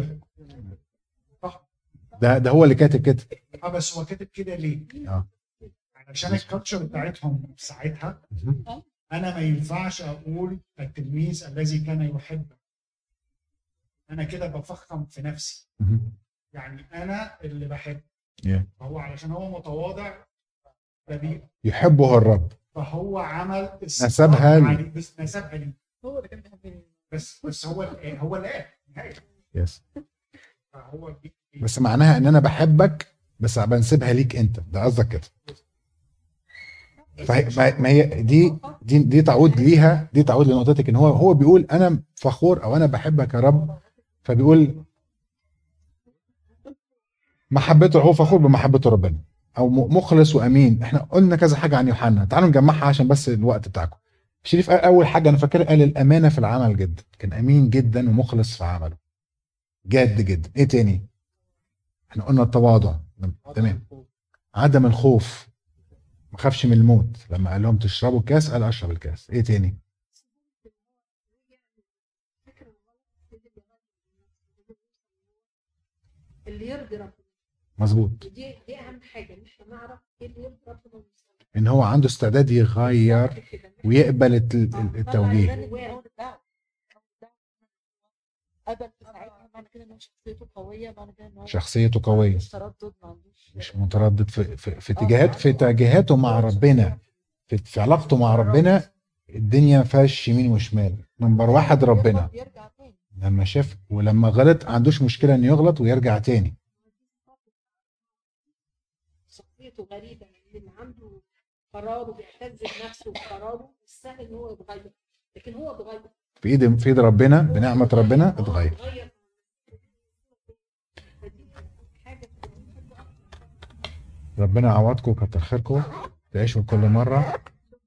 يحبه، ده ده هو اللي كاتب كده. اه بس هو كاتب كده ليه؟ اه علشان الكاتشر بتاعتهم ساعتها. انا ما ينفعش اقول التلميذ الذي كان يحب، انا كده بفخم في نفسي، يعني انا اللي بحب. فهو علشان هو متواضع يحبه الرب، فهو عمل نسبها لي، بس نسبها لي هو اللي كان بيحبني، بس بس هو هو الاب نهائي. يس فهو بس معناها ان انا بحبك بس بنسيبها ليك انت، ده قصدك كده. فما هي دي دي دي تعود ليها، دي تعود لنقطتك ان هو هو بيقول انا فخور او انا بحبك يا رب، فبيقول محبته، هو فخور بمحبته ربنا، او مخلص وامين. احنا قلنا كذا حاجه عن يوحنا، تعالوا نجمعها عشان بس الوقت بتاعكم. شريف اول حاجه انا فاكر قال الامانه في العمل جدا، كان امين جدا ومخلص في عمله، جاد جدا. ايه تاني؟ احنا قلنا التواضع، تمام. عدم الخوف، ما خافش من الموت، لما قال لهم تشربوا الكاس قال اشرب الكاس. ايه تاني؟ اللي يرضي ربنا. مظبوط، دي دي اهم حاجه، ان احنا نعرف ايه اللي يرضي ربنا، ان هو عنده استعداد يغير ويقبل التوجيه. قبل ساعتها معنى كده ان شخصيته قويه، معنى كده ان شخصيته قويه مش متردد في في في اتجاهات في اتجاهاته مع ربنا، في, في علاقته مع ربنا. الدنيا ما فيهاش يمين وشمال، نمبر واحد ربنا. لما شاف ولما غلط ما عندوش مشكله انه يغلط ويرجع تاني. شخصيته غريبه، اللي عنده قراره بيعتز بنفسه، وقراره السهل ان هو يتغير، لكن هو اتغير في ايد في ايد ربنا، بنعمه ربنا اتغير. ربنا يعوضكم ويكتر خيركم، تعيشوا كل مره.